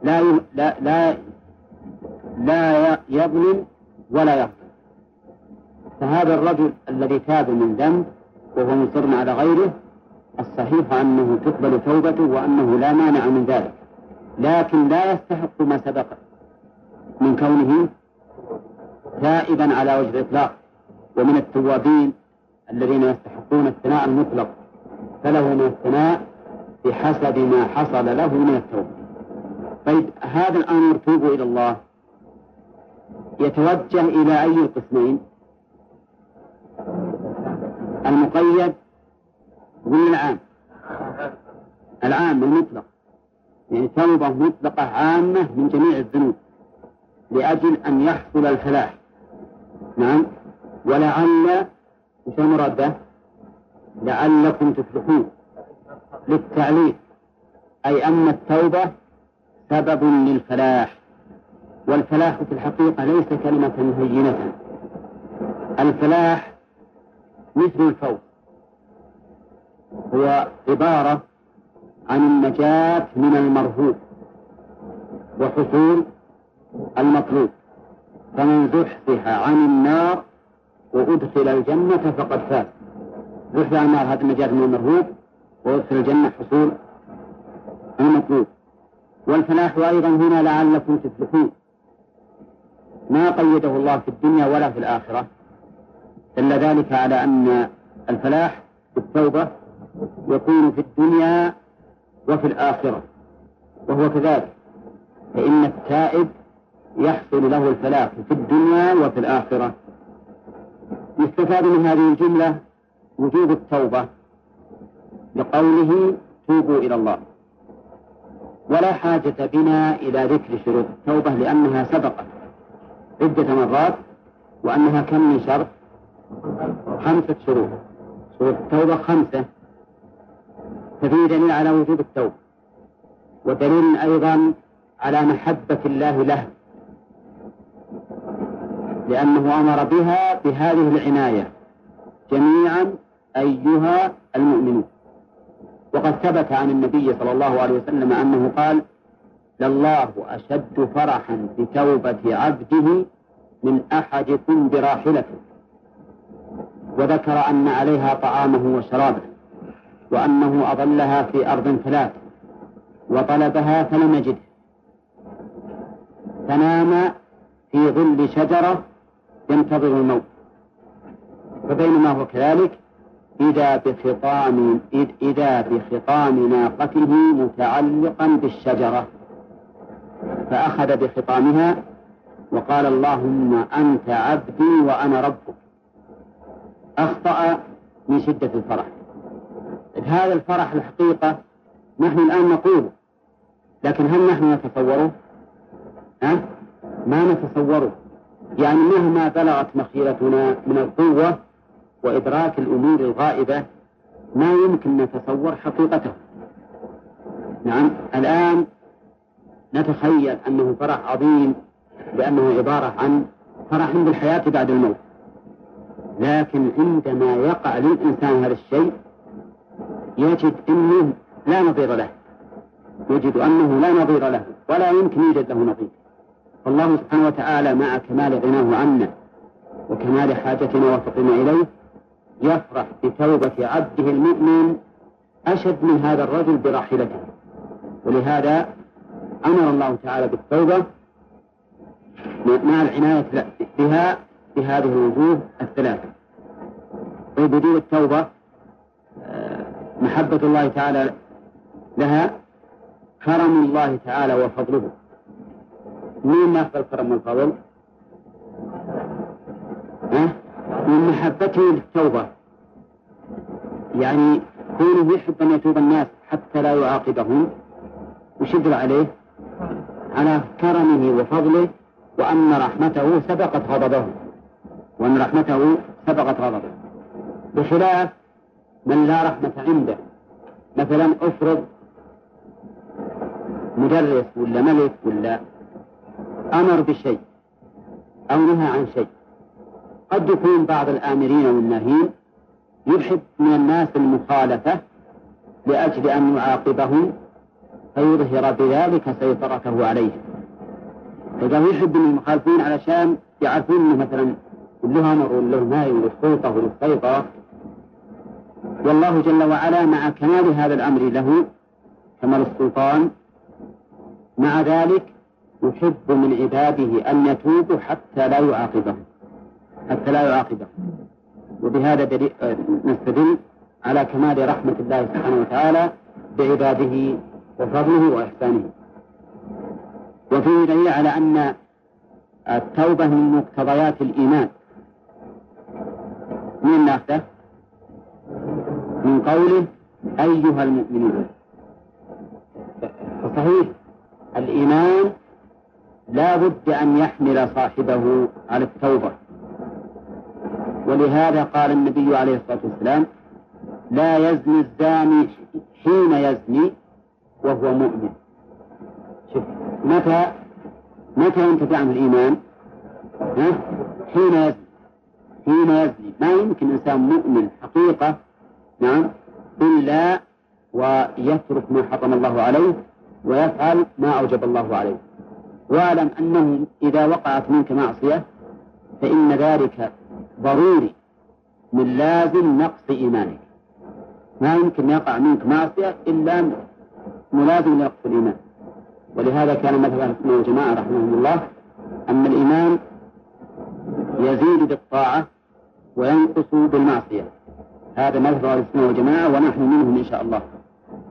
لا لا لا لا يظلم ولا يغفر. فهذا الرجل الذي تاب من ذنب وهو مصر على غيره الصحيح أنه تقبل توبته، وأنه لا مانع من ذلك، لكن لا يستحق ما سبق من كونه تائبا على وجه الإطلاق، ومن التوابين الذين يستحقون الثناء المطلق، فله من الثناء بحسب ما حصل له من التوبة. طيب، هذا الأمر توبوا إلى الله يتوجه إلى أي القسمين؟ المقيد ولا العام؟ العام المطلق، يعني توبة مطلقة عامة من جميع الذنوب لأجل أن يحصل الفلاح. نعم، ولعل مش المراد به لعلكم تفلحون للتعليل، أي أن التوبة سبب للفلاح، والفلاح في الحقيقة ليس كلمة هينة. الفلاح مثل الفوز، هو عبارة عن النجاة من المرهوب وحصول المطلوب، فمن زحزح عن النار وأدخل الجنة فقد فاز. زحزح عن النار هذا النجاة من المرهوب، وأدخل الجنة حصول المطلوب. والفلاح أيضا هنا لعلكم تفلحون، ما قيده الله في الدنيا ولا في الآخرة، دل ذلك على أن الفلاح بالتوبة يكون في الدنيا وفي الآخرة، وهو كذلك، فإن التائب يحصل له الفلاح في الدنيا وفي الآخرة. يستفاد من هذه الجملة وجوب التوبة لقوله توبوا إلى الله، ولا حاجة بنا إلى ذكر شروط التوبة لأنها سبقت عدة مرات، وأنها كم من شرط؟ 5 شروط. شروط التوبة 5، ففيه دليل على وجوب التوبة، ودليل أيضا على محبة الله له، لأنه أمر بها بهذه العناية جميعا أيها المؤمنون. وقد ثبت عن النبي صلى الله عليه وسلم أنه قال لله أشد فرحا بتوبة عبده من أحدكم براحلته، وذكر أن عليها طعامه وشرابه، وأنه أضلها في أرض ثلاث وطلبها فلم يجده، فنام في ظل شجرة ينتظر الموت، فبينما هو كذلك إذا بخطام ناقته متعلقا بالشجرة، فأخذ بخطامها وقال اللهم أنت عبدي وأنا ربك، أخطأ من شدة الفرح. هذا الفرح الحقيقة نحن الآن نقوله، لكن هل نحن نتصوره؟ ما نتصوره، يعني مهما بلغت مخيلتنا من القوة وإدراك الأمور الغائبة ما يمكن نتصور حقيقته. نعم، الآن نتخيل أنه فرح عظيم لأنه عبارة عن فرح بالحياة بعد الموت، لكن عندما يقع للإنسان هذا الشيء يجد أنه لا نظير له، ولا يمكن يوجد له نظير. فالله سبحانه وتعالى مع كمال غناه عنا وكمال حاجتنا وفقنا إليه يفرح بتوبة عبده المؤمن أشد من هذا الرجل براحلته، ولهذا أمر الله تعالى بالتوبة مع العناية بها بهذه الوجوه الثلاثة. وبدون التوبة محبة الله تعالى لها، كرم الله تعالى وفضله. مين يقبل كرم الفضل؟ من محبته للتوبة، يعني كونه يحب أن يتوب الناس حتى لا يعاقبهم ويشدر عليه على كرمه وفضله، وأن رحمته سبقت غضبه بخلاف من لا رحمة عنده. مثلا أفرض مدرس ولا ملك ولا أمر بشيء أو نهى عن شيء، قد يكون بعض الآمرين والناهين يحب من الناس المخالفة لأجل أن يعاقبهم فيظهر بذلك سيطرته عليه. فإذا يحب من المخالفين علشان يعرفون أنه مثلا له أمر وله نهي والسلطة والسيطرة، والله جل وعلا مع كمال هذا الأمر له كمال السلطان مع ذلك يحب من عباده أن يتوبوا حتى لا يعاقبهم. وبهذا نستدل على كمال رحمة الله سبحانه وتعالى بعباده وفضله وإحسانه. وفيه دليل على أن التوبة من مقتضيات الإيمان، من ناخذه من قوله أيها المؤمنون، فصحيح الإيمان لا بد أن يحمل صاحبه على التوبة، ولهذا قال النبي عليه الصلاة والسلام: لا يزني الزاني حين يزني وهو مؤمن. شوف متى ينتفع عنه الإيمان؟ حين يزني. ما يمكن إنسان مؤمن حقيقة إلا ويترك ما حرم الله عليه ويفعل ما أوجب الله عليه. واعلم أنه إذا وقعت منك معصية فإن ذلك ضروري من لازم نقص إيمانك. ما يمكن يقع منك معصية إلا ملازم نقص الإيمان. ولهذا كان مثل أهل السنة والجماعة رحمهم الله أن الإيمان يزيد بالطاعة وينقص بالمعصية. هذا مذهب أهل السنة والجماعة ونحن منهم إن شاء الله.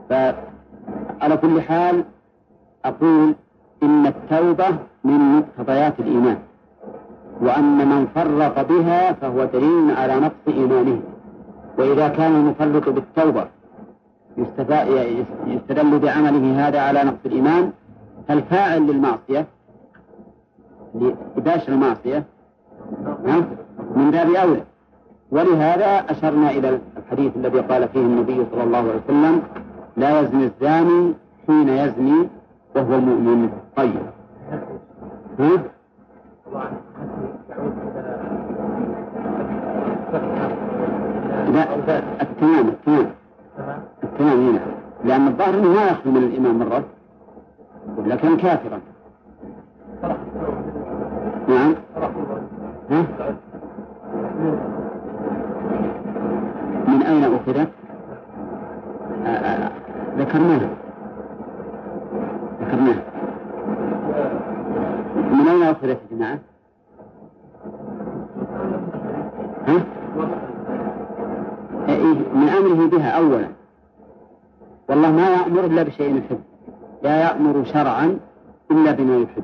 فعلى كل حال أقول إن التوبة من مقتضيات الإيمان، وأن من فرط بها فهو دليل على نقص إيمانه. وإذا كان المفرط بالتوبة يستدل بعمله هذا على نقص الإيمان، فالفاعل للمعصية لإباش المعصية من باب أولى. ولهذا أشرنا إلى الحديث الذي قال فيه النبي صلى الله عليه وسلم: لا يزني الزاني حين يزني وهو مؤمن. طيب، التمام هنا، لأن الظاهر أنه ما يخلو من الإمام مرة، لكن كافرا. نعم. من أين أخذت؟ ذكرناها. من أين أخذت يا جماعة؟ من أمره بها أولا. والله ما يأمر إلا بشيء يحب، لا يأمر شرعا إلا بما يحب.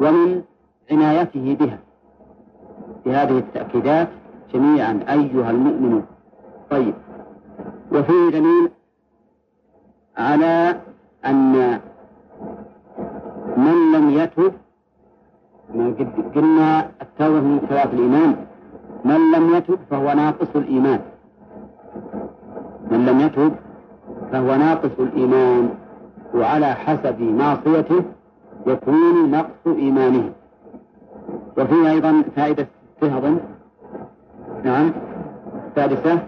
ومن عنايته بها بهذه التأكيدات جميعا: أيها المؤمنون. طيب، وفيه دليل على أن من لم يتب، قلنا التوبة من ثلاث الإيمان، من لم يتب فهو ناقص الإيمان، وعلى حسب معصيته يكون نقص إيمانه. وفيه أيضا فائدة السادسة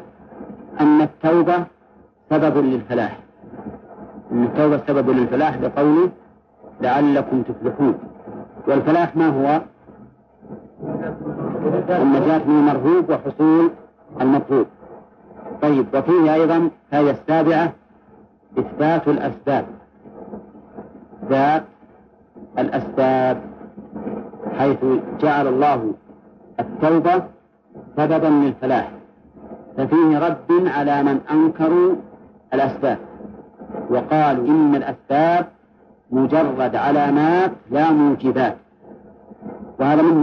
أن التوبة سبب للفلاح، لقوله: لعلكم تفلحون. والفلاح ما هو؟ النجاة من المرهوب وحصول المطلوب. طيب، وفيه أيضا فائدة السابعة إثبات الأسباب، حيث جعل الله التوبة سببا للفلاح، ففيه رد على من أنكروا الأسباب وقالوا إن الأسباب مجرد علامات لا موجبات. وهذا منهم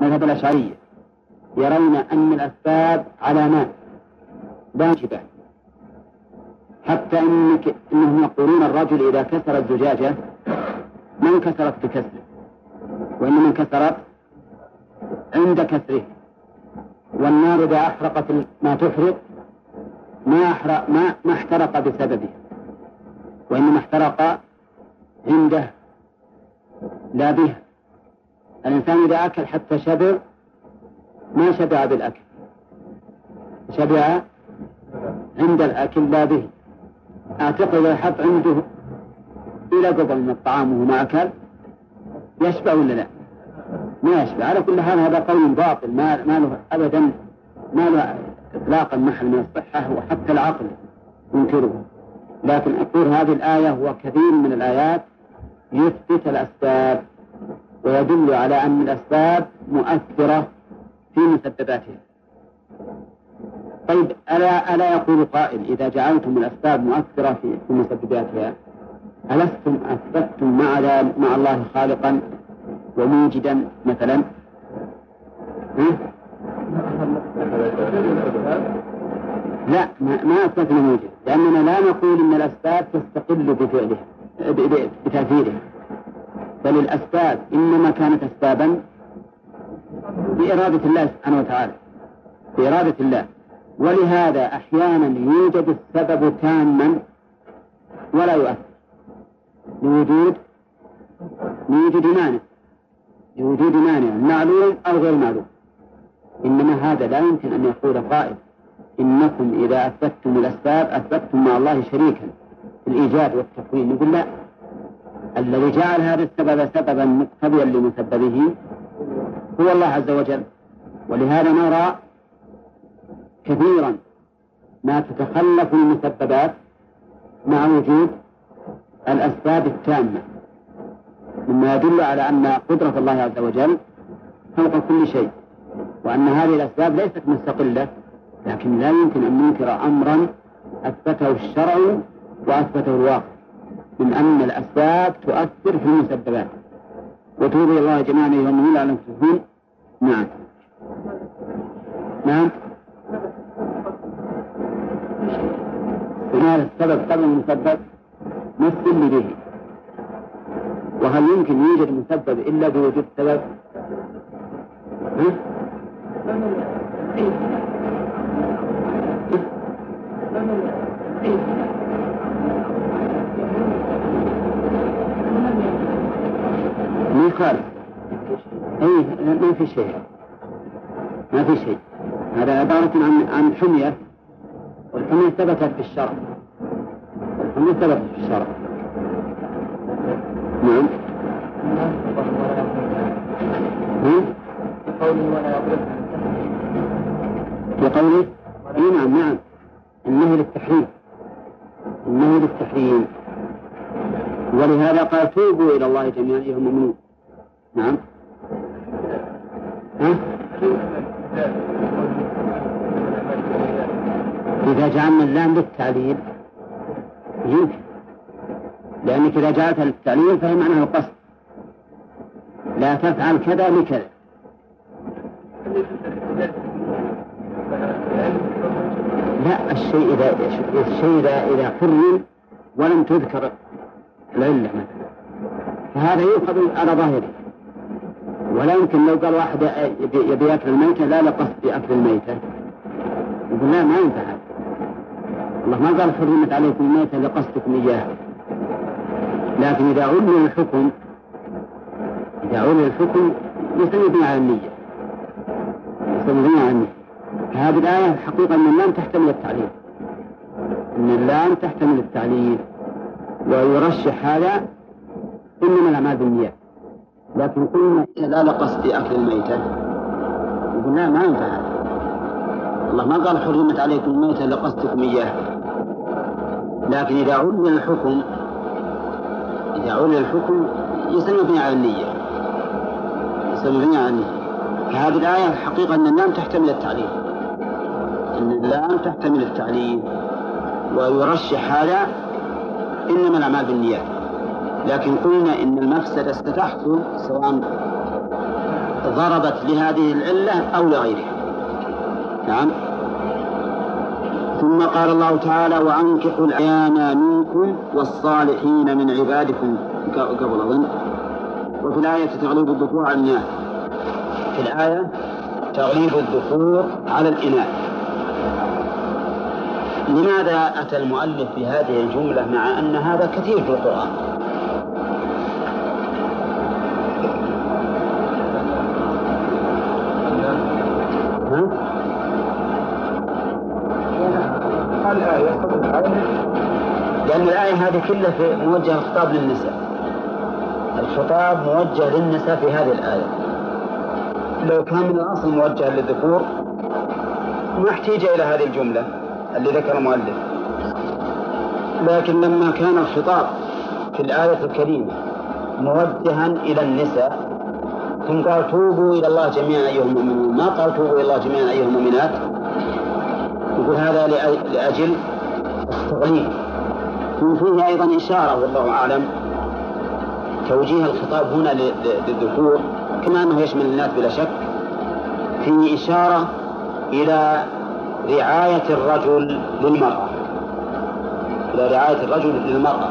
مذهب الأشعرية، يرون أن الأسباب علامات لا موجبات، حتى إنهم يقولون الرجل إذا كسر الزجاجة ما انكسرت بكسره، وإنما انكسرت عند كسره. والنار إذا أحرقت ما تحرق ما احترق بسببه، وإنما احترق عنده لا بها. الإنسان إذا أكل حتى شبع ما شبع بالأكل، شبع عند الأكل لا به. أعتقد إذا حط عنده إلى قبل من الطعام وما أكل يشبع ولا لا؟ ما يشبع. على كل حال هذا قول باطل ما له أبدا، ما له إطلاقا محل من الصحة، وحتى العقل ينكره. لكن أقول هذه الآية وكثير من الآيات يثبت الأسباب ويدل على أن الأسباب مؤثرة في مسبباتها. طيب، ألا يقول قائل: إذا جعلتم الأسباب مؤثرة في مسبباتها ألستم أثبتم مع الله خالقا وموجدا مثلا؟ لا، ما أثبتنا موجد، لأننا لا نقول إن الأسباب تستقل بتأثيرها، بل الأسباب إنما كانت أسبابا بإرادة الله سبحانه وتعالى، بإرادة الله. ولهذا أحيانا يوجد السبب تاما ولا يؤثر لوجود مانع معلوم أو غير معلوم. إنما هذا لا يمكن أن يقول قائل إنكم إذا أثبتم الأسباب أثبتم مع الله شريكا في الإيجاد والتكوين. يقول لا، الذي جعل هذا السبب سببا مقتضيا لمسببه هو الله عز وجل. ولهذا نرى كثيرا ما تتخلف المسببات مع وجود الأسباب التامة، مما يدل على أن قدرة الله عز وجل فوق كل شيء، وأن هذه الأسباب ليست مستقلة. لكن لا يمكن أن ننكر أمرا أثبته الشرع وأثبته الواقع من أن الأسباب تؤثر في المسببات. وتوبوا الله جميعا أيها المؤمنون على المسلمين. نعم هذا السبب قبل المسبب مثل به. وهل يمكن يوجد مسبب إلا بوجود سبب؟ ما في شيء. هذا عبارة عن حمية، والحمية ثبتت في الشرع. نعم. بقوله نعم إنه للتحريم، ولهذا قال توبوا إلى الله جميعا أيها المؤمنون. نعم. إذا جعلنا اللام للتعليل يمكن، لأنك إذا جعلتها للتعليل فهي معناها القصد، لا تفعل كذا لكذا. لا، الشيء إذا حرم ولم تذكر العلة فهذا يؤخذ على ظاهره. ولا يمكن لو قال واحد يبي أكل الميتة لا قصد بأكل الميتة، يقول لا ما ينفع. الله ما قال حرمت عليكم الميتة لقصدكم إياها. لكن إذا علم الحكم يستندون على النية، هذه الآية حقيقة أن اللام تحتمل التعليل، ويرشح هذا إنما الأعمال بالنيات. لكن قلنا لا لقصدي أكل الميتة، قلنا ما ينفع. الله ما قال حرمت عليكم الميتة لقصدكم إياها. لكن إذا علم الحكم يستندون على النية، هذه الآية الحقيقة أن اللام تحتمل التعليل، ويرشح هذا إنما الأعمال بالنيات. لكن قلنا إن المفسدة ستحصل سواء ضربت لهذه العلة أو لغيرها. نعم. ثم قال الله تعالى وأنكحوا الأيام منكم والصالحين من عبادكم قبل أظن. وفي الآية تغليب الذكور على الإناث، لماذا أتى المؤلف بهذه الجملة مع أن هذا كثير في القرآن؟ لأن الآية هذه كلها موجهة خطاب للنساء، الخطاب موجه للنساء في هذه الآية. لو كان من الأصل موجه للذكور ما احتاج إلى هذه الجملة اللي ذكر المؤلف، لكن لما كان الخطاب في الآية الكريمة موجها إلى النساء، ثم قال توبوا إلى الله جميعا أيها المؤمنون، ما قال توبوا إلى الله جميعا أيها المؤمنات. يقول هذا لأجل التغليب، وفيه أيضا إشارة والله أعلم. توجيه الخطاب هنا للذكور كما أنه يشمل الناس بلا شك، فيه إشارة إلى رعاية الرجل للمرأة،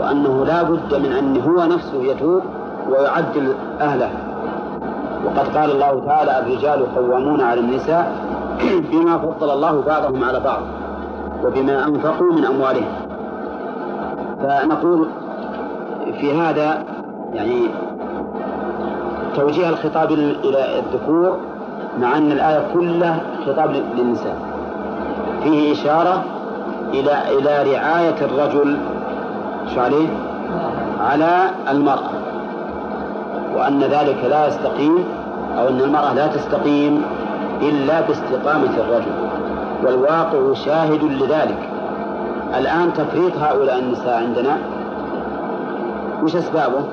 وأنه لا بد من أن هو نفسه يتوب ويعدل أهله. وقد قال الله تعالى الرجال قوامون على النساء بما فضل الله بعضهم على بعض وبما أنفقوا من أموالهم. فنقول في هذا يعني توجيه الخطاب إلى الذكور مع أن الآية كلها خطاب للنساء، فيه إشارة إلى رعاية الرجل على المرأة، وأن ذلك لا يستقيم أو أن المرأة لا تستقيم إلا باستقامة الرجل، والواقع شاهد لذلك. الآن تفريط هؤلاء النساء عندنا وش أسبابه؟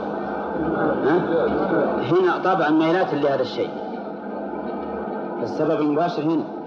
هنا طبعا ميلات لهذا الشيء، السبب المباشر هنا